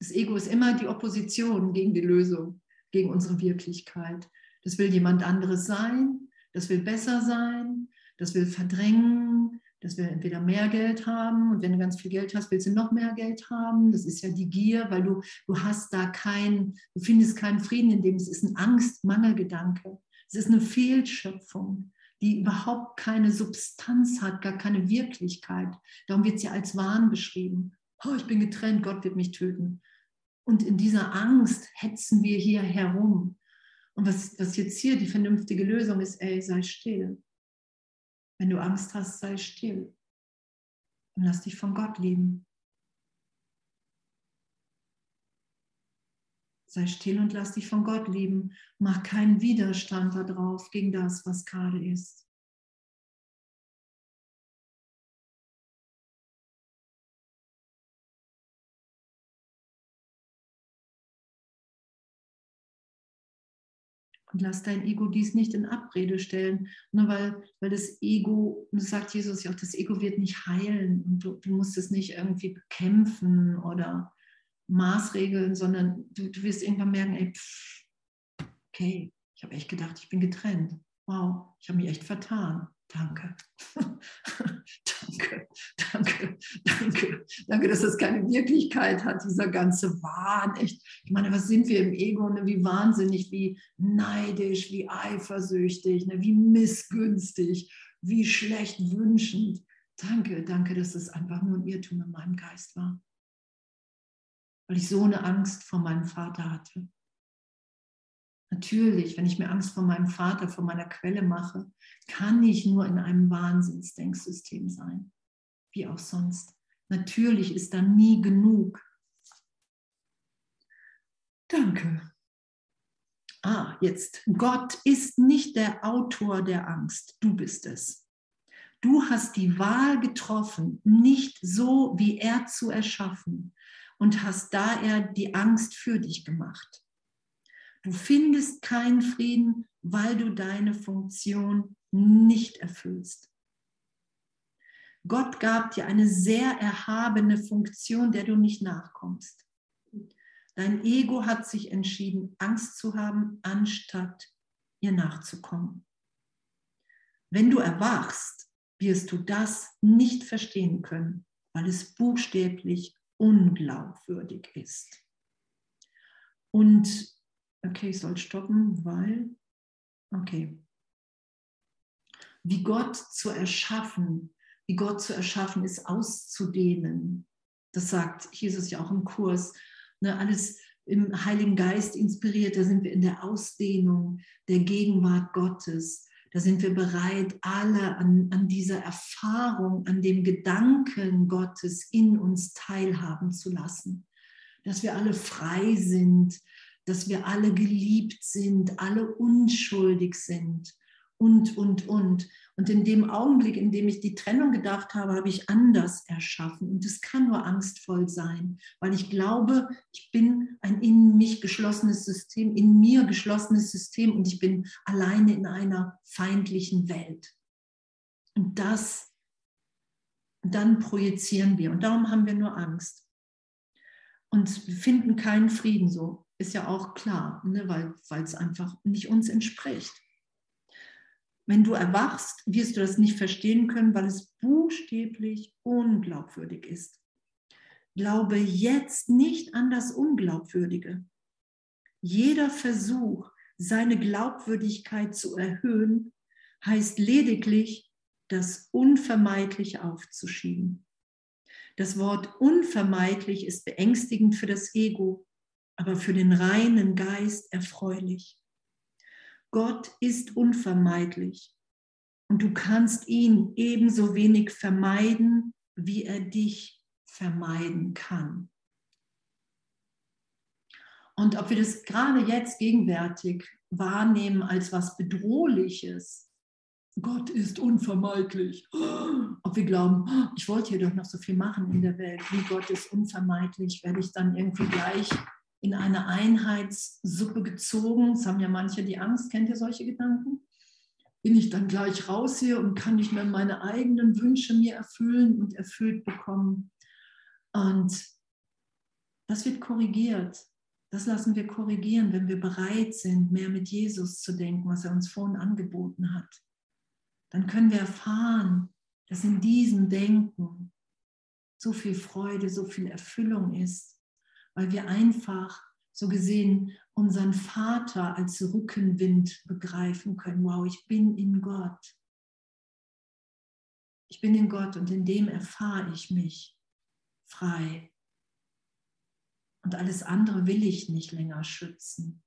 Das Ego ist immer die Opposition gegen die Lösung, gegen unsere Wirklichkeit. Das will jemand anderes sein, das will besser sein, das will verdrängen. Dass wir entweder mehr Geld haben und wenn du ganz viel Geld hast, willst du noch mehr Geld haben. Das ist ja die Gier, weil du hast da du findest keinen Frieden in dem. Es ist ein Angst-Mangel-Gedanke. Es ist eine Fehlschöpfung, die überhaupt keine Substanz hat, gar keine Wirklichkeit. Darum wird es ja als Wahn beschrieben. Oh, ich bin getrennt, Gott wird mich töten. Und in dieser Angst hetzen wir hier herum. Und was jetzt hier die vernünftige Lösung ist, ey, sei still. Wenn du Angst hast, sei still und lass dich von Gott lieben. Sei still und lass dich von Gott lieben. Mach keinen Widerstand darauf gegen das, was gerade ist. Und lass dein Ego dies nicht in Abrede stellen, nur weil das Ego, und das sagt Jesus ja auch, das Ego wird nicht heilen und du musst es nicht irgendwie bekämpfen oder maßregeln, sondern du wirst irgendwann merken, ey, okay, ich habe echt gedacht, ich bin getrennt. Wow, ich habe mich echt vertan. Danke. Danke, dass das keine Wirklichkeit hat, dieser ganze Wahn. Echt. Ich meine, was sind wir im Ego, ne? Wie wahnsinnig, wie neidisch, wie eifersüchtig, ne? Wie missgünstig, wie schlecht wünschend. Danke, dass das einfach nur ein Irrtum in meinem Geist war. Weil ich so eine Angst vor meinem Vater hatte. Natürlich, wenn ich mir Angst vor meinem Vater, vor meiner Quelle mache, kann ich nur in einem Wahnsinnsdenksystem sein, wie auch sonst. Natürlich ist da nie genug. Danke. Ah, jetzt. Gott ist nicht der Autor der Angst, du bist es. Du hast die Wahl getroffen, nicht so wie er zu erschaffen und hast daher die Angst für dich gemacht. Du findest keinen Frieden, weil du deine Funktion nicht erfüllst. Gott gab dir eine sehr erhabene Funktion, der du nicht nachkommst. Dein Ego hat sich entschieden, Angst zu haben, anstatt ihr nachzukommen. Wenn du erwachst, wirst du das nicht verstehen können, weil es buchstäblich unglaubwürdig ist. Und okay, ich soll stoppen, weil, okay. Wie Gott zu erschaffen ist, auszudehnen. Das sagt Jesus ja auch im Kurs. Ne, alles im Heiligen Geist inspiriert, da sind wir in der Ausdehnung der Gegenwart Gottes. Da sind wir bereit, alle an dieser Erfahrung, an dem Gedanken Gottes in uns teilhaben zu lassen. Dass wir alle frei sind, dass wir alle geliebt sind, alle unschuldig sind und. Und in dem Augenblick, in dem ich die Trennung gedacht habe, habe ich anders erschaffen. Und das kann nur angstvoll sein, weil ich glaube, ich bin ein in mir geschlossenes System und ich bin alleine in einer feindlichen Welt. Und das, dann projizieren wir. Und darum haben wir nur Angst. und finden keinen Frieden, so ist ja auch klar, ne? weil es einfach nicht uns entspricht. Wenn du erwachst, wirst du das nicht verstehen können, weil es buchstäblich unglaubwürdig ist. Glaube jetzt nicht an das Unglaubwürdige. Jeder Versuch, seine Glaubwürdigkeit zu erhöhen, heißt lediglich, das Unvermeidliche aufzuschieben. Das Wort unvermeidlich ist beängstigend für das Ego, aber für den reinen Geist erfreulich. Gott ist unvermeidlich und du kannst ihn ebenso wenig vermeiden, wie er dich vermeiden kann. Und ob wir das gerade jetzt gegenwärtig wahrnehmen als was Bedrohliches, Gott ist unvermeidlich. Ob wir glauben, ich wollte hier doch noch so viel machen in der Welt, wie Gott ist unvermeidlich, werde ich dann irgendwie gleich in eine Einheitssuppe gezogen. Das haben ja manche die Angst, kennt ihr solche Gedanken? Bin ich dann gleich raus hier und kann nicht mehr meine eigenen Wünsche mir erfüllen und erfüllt bekommen? Und das wird korrigiert. Das lassen wir korrigieren, wenn wir bereit sind, mehr mit Jesus zu denken, was er uns vorhin angeboten hat. Dann können wir erfahren, dass in diesem Denken so viel Freude, so viel Erfüllung ist, weil wir einfach, so gesehen, unseren Vater als Rückenwind begreifen können. Wow, ich bin in Gott. Ich bin in Gott und in dem erfahre ich mich frei. Und alles andere will ich nicht länger schützen.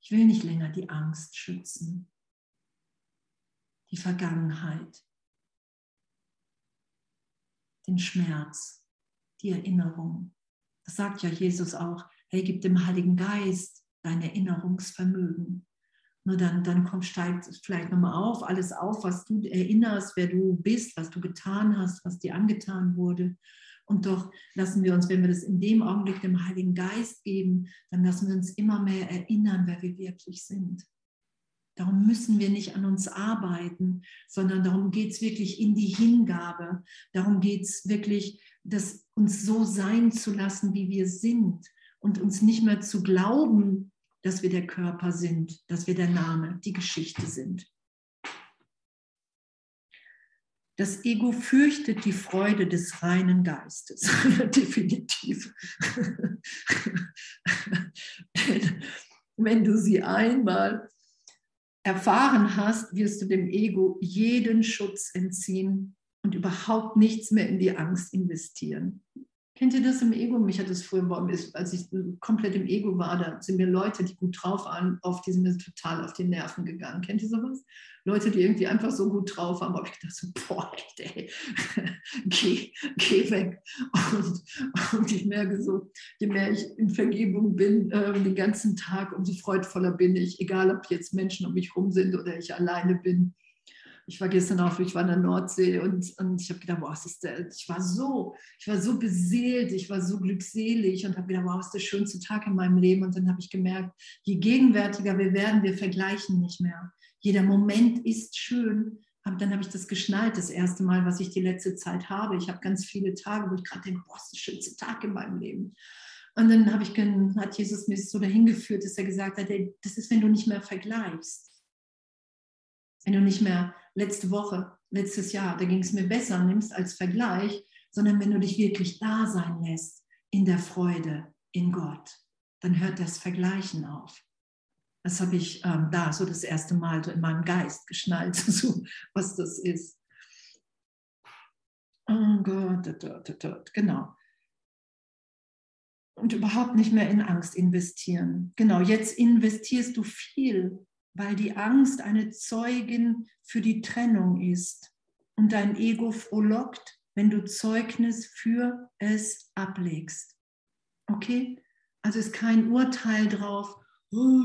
Ich will nicht länger die Angst schützen. Die Vergangenheit. Den Schmerz. Die Erinnerung. Das sagt ja Jesus auch. Hey, gib dem Heiligen Geist dein Erinnerungsvermögen. Nur dann steigt es vielleicht nochmal auf, alles auf, was du erinnerst, wer du bist, was du getan hast, was dir angetan wurde. Und doch lassen wir uns, wenn wir das in dem Augenblick dem Heiligen Geist geben, dann lassen wir uns immer mehr erinnern, wer wir wirklich sind. Darum müssen wir nicht an uns arbeiten, sondern darum geht es wirklich in die Hingabe. Darum geht es wirklich, das uns so sein zu lassen, wie wir sind und uns nicht mehr zu glauben, dass wir der Körper sind, dass wir der Name, die Geschichte sind. Das Ego fürchtet die Freude des reinen Geistes. Definitiv. Wenn du sie einmal erfahren hast, wirst du dem Ego jeden Schutz entziehen und überhaupt nichts mehr in die Angst investieren. Kennt ihr das im Ego? Mich hat das früher, als ich komplett im Ego war, da sind mir Leute, die gut drauf waren, die sind mir total auf die Nerven gegangen. Kennt ihr sowas? Leute, die irgendwie einfach so gut drauf waren, habe ich gedacht, so, boah, echt, ey, geh weg. Und ich merke so, je mehr ich in Vergebung bin, den ganzen Tag, umso freudvoller bin ich, egal ob jetzt Menschen um mich rum sind oder ich alleine bin. Ich war gestern auf, ich war in der Nordsee und ich habe gedacht, wow, ich war so beseelt, ich war so glückselig und habe gedacht, wow, das ist der schönste Tag in meinem Leben. Und dann habe ich gemerkt, je gegenwärtiger wir werden, wir vergleichen nicht mehr. Jeder Moment ist schön. Und dann habe ich das geschnallt, das erste Mal, was ich die letzte Zeit habe. Ich habe ganz viele Tage, wo ich gerade denke, wow, das ist der schönste Tag in meinem Leben. Und dann hat Jesus mich so dahin geführt, dass er gesagt hat, hey, das ist, wenn du nicht mehr vergleichst. Wenn du nicht mehr letzte Woche, letztes Jahr, da ging es mir besser, nimmst als Vergleich, sondern wenn du dich wirklich da sein lässt, in der Freude, in Gott, dann hört das Vergleichen auf. Das habe ich da so das erste Mal so in meinem Geist geschnallt, so, was das ist. Oh Gott, genau. Und überhaupt nicht mehr in Angst investieren. Genau, jetzt investierst du viel, weil die Angst eine Zeugin für die Trennung ist und dein Ego frohlockt, wenn du Zeugnis für es ablegst. Okay? Also ist kein Urteil drauf, oh,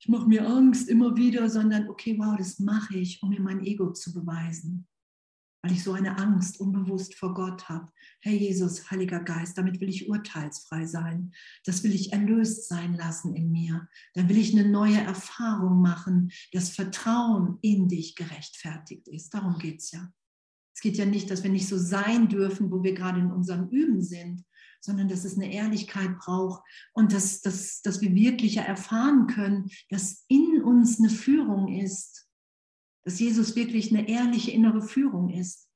ich mache mir Angst immer wieder, sondern okay, wow, das mache ich, um mir mein Ego zu beweisen, weil ich so eine Angst unbewusst vor Gott habe. Herr Jesus, Heiliger Geist, damit will ich urteilsfrei sein. Das will ich erlöst sein lassen in mir. Dann will ich eine neue Erfahrung machen, dass Vertrauen in dich gerechtfertigt ist. Darum geht es ja. Es geht ja nicht, dass wir nicht so sein dürfen, wo wir gerade in unserem Üben sind, sondern dass es eine Ehrlichkeit braucht und dass wir wirklich erfahren können, dass in uns eine Führung ist, dass Jesus wirklich eine ehrliche innere Führung ist.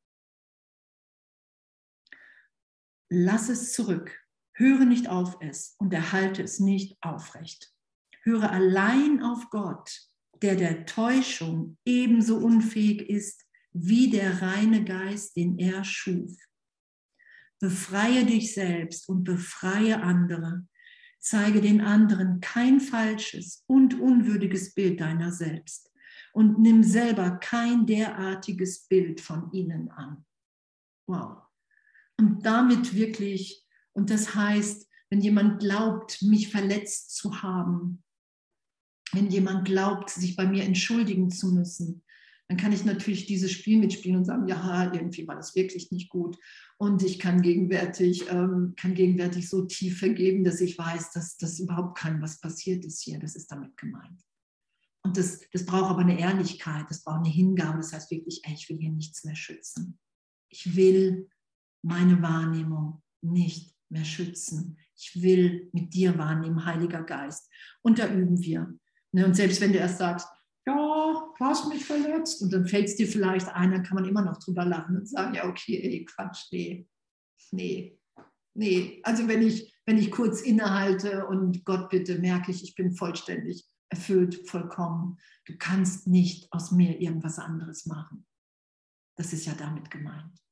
Lass es zurück, höre nicht auf es und erhalte es nicht aufrecht. Höre allein auf Gott, der Täuschung ebenso unfähig ist wie der reine Geist, den er schuf. Befreie dich selbst und befreie andere. Zeige den anderen kein falsches und unwürdiges Bild deiner selbst und nimm selber kein derartiges Bild von ihnen an. Wow. Und damit wirklich, und das heißt, wenn jemand glaubt, mich verletzt zu haben, wenn jemand glaubt, sich bei mir entschuldigen zu müssen, dann kann ich natürlich dieses Spiel mitspielen und sagen, ja, irgendwie war das wirklich nicht gut. Und ich kann gegenwärtig so tief vergeben, dass ich weiß, dass das überhaupt kein was passiert ist hier. Das ist damit gemeint. Und das braucht aber eine Ehrlichkeit, das braucht eine Hingabe. Das heißt wirklich, ey, ich will hier nichts mehr schützen. Ich will meine Wahrnehmung nicht mehr schützen. Ich will mit dir wahrnehmen, Heiliger Geist. Und da üben wir. Und selbst wenn du erst sagst, ja, du hast mich verletzt, und dann fällt es dir vielleicht ein, dann kann man immer noch drüber lachen und sagen, ja, okay, ey, Quatsch, nee. Also wenn ich kurz innehalte und Gott bitte, merke ich, ich bin vollständig erfüllt, vollkommen. Du kannst nicht aus mir irgendwas anderes machen. Das ist ja damit gemeint.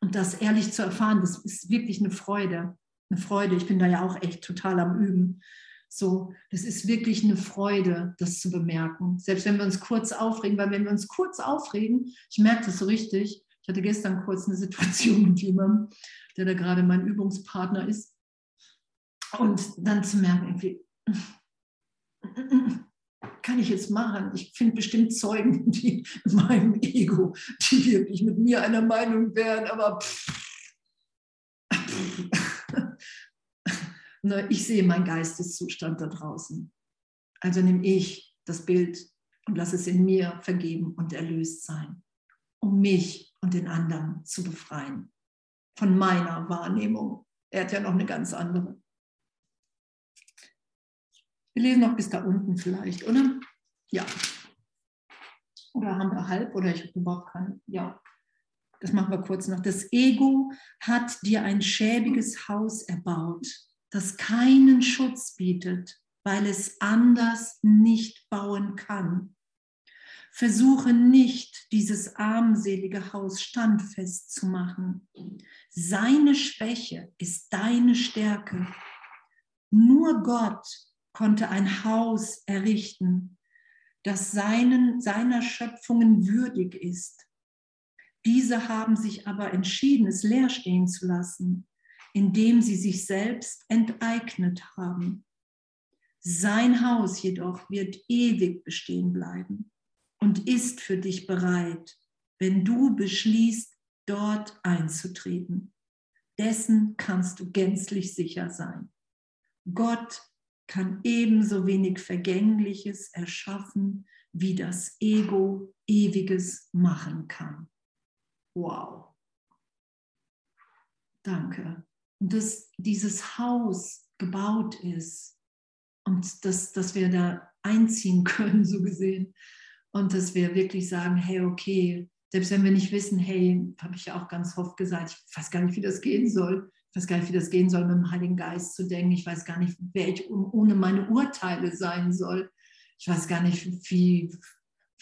Und das ehrlich zu erfahren, das ist wirklich eine Freude. Eine Freude, ich bin da ja auch echt total am Üben. So, das ist wirklich eine Freude, das zu bemerken. Selbst wenn wir uns kurz aufregen, weil wenn wir uns kurz aufregen, ich merke das so richtig, ich hatte gestern kurz eine Situation mit jemandem, der da gerade mein Übungspartner ist. Und dann zu merken, irgendwie, kann ich jetzt machen? Ich finde bestimmt Zeugen, die in meinem Ego, die wirklich mit mir einer Meinung wären, aber ich sehe meinen Geisteszustand da draußen. Also nehme ich das Bild und lasse es in mir vergeben und erlöst sein, um mich und den anderen zu befreien von meiner Wahrnehmung. Er hat ja noch eine ganz andere. Wir lesen noch bis da unten vielleicht, oder? Ja. Oder haben wir halb oder ich habe überhaupt keine. Ja. Das machen wir kurz noch. Das Ego hat dir ein schäbiges Haus erbaut, das keinen Schutz bietet, weil es anders nicht bauen kann. Versuche nicht, dieses armselige Haus standfest zu machen. Seine Schwäche ist deine Stärke. Nur Gott konnte ein Haus errichten, das seiner Schöpfungen würdig ist. Diese haben sich aber entschieden, es leer stehen zu lassen, indem sie sich selbst enteignet haben. Sein Haus jedoch wird ewig bestehen bleiben und ist für dich bereit, wenn du beschließt, dort einzutreten. Dessen kannst du gänzlich sicher sein. Gott kann ebenso wenig Vergängliches erschaffen, wie das Ego Ewiges machen kann. Wow. Danke. Und dass dieses Haus gebaut ist und dass wir da einziehen können, so gesehen. Und dass wir wirklich sagen, hey, okay, selbst wenn wir nicht wissen, hey, habe ich ja auch ganz oft gesagt, ich weiß gar nicht, wie das gehen soll. Ich weiß gar nicht, wie das gehen soll, mit dem Heiligen Geist zu denken. Ich weiß gar nicht, wer ich ohne meine Urteile sein soll. Ich weiß gar nicht, wie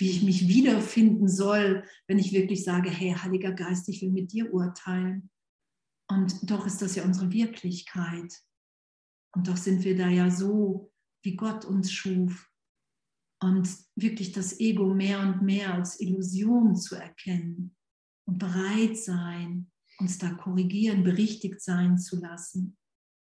ich mich wiederfinden soll, wenn ich wirklich sage, hey, Heiliger Geist, ich will mit dir urteilen. Und doch ist das ja unsere Wirklichkeit. Und doch sind wir da ja so, wie Gott uns schuf. Und wirklich das Ego mehr und mehr als Illusion zu erkennen und bereit sein, uns da korrigieren, berichtigt sein zu lassen.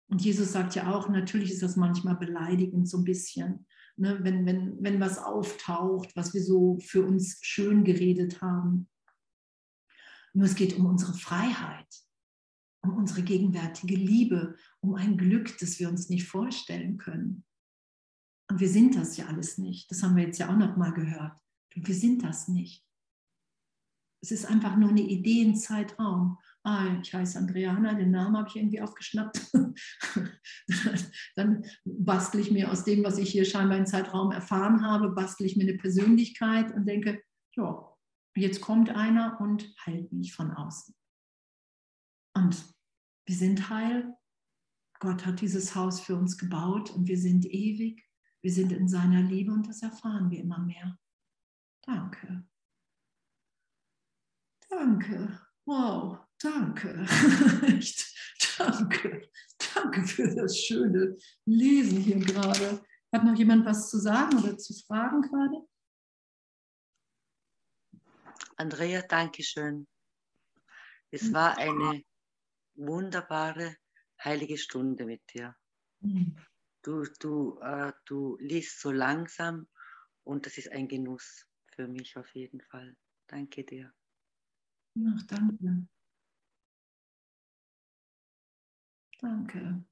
Und Jesus sagt ja auch, natürlich ist das manchmal beleidigend so ein bisschen, ne? Wenn was auftaucht, was wir so für uns schön geredet haben. Nur es geht um unsere Freiheit, um unsere gegenwärtige Liebe, um ein Glück, das wir uns nicht vorstellen können. Und wir sind das ja alles nicht. Das haben wir jetzt ja auch nochmal gehört. Wir sind das nicht. Es ist einfach nur eine Idee im Zeitraum. Ah, ich heiße Andrea Hanheide, den Namen habe ich irgendwie aufgeschnappt. Dann bastle ich mir aus dem, was ich hier scheinbar im Zeitraum erfahren habe, bastle ich mir eine Persönlichkeit und denke, ja, jetzt kommt einer und heilt mich von außen. Und wir sind heil. Gott hat dieses Haus für uns gebaut und wir sind ewig. Wir sind in seiner Liebe und das erfahren wir immer mehr. Danke. Danke. Wow, danke. Echt, danke. Danke für das schöne Lesen hier gerade. Hat noch jemand was zu sagen oder zu fragen gerade? Andrea, danke schön. Es war eine wunderbare, heilige Stunde mit dir. Du liest so langsam und das ist ein Genuss für mich auf jeden Fall. Danke dir. Ach, danke. Danke.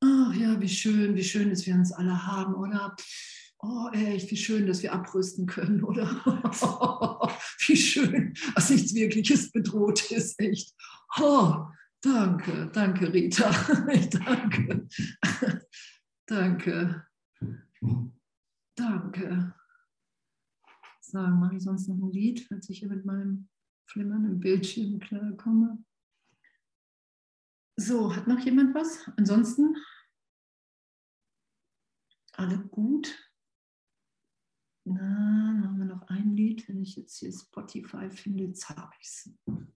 Ach ja, wie schön, dass wir uns alle haben, oder? Oh, echt, wie schön, dass wir abrüsten können, oder? Wie schön, dass nichts Wirkliches bedroht ist, echt. Oh, danke, danke, Rita. Danke. Danke. Danke. So, mache ich sonst noch ein Lied, als ich hier mit meinem Flimmern im Bildschirm klarkomme. So, hat noch jemand was? Ansonsten? Alle gut? Na, dann haben wir noch ein Lied, wenn ich jetzt hier Spotify finde, jetzt habe ich es.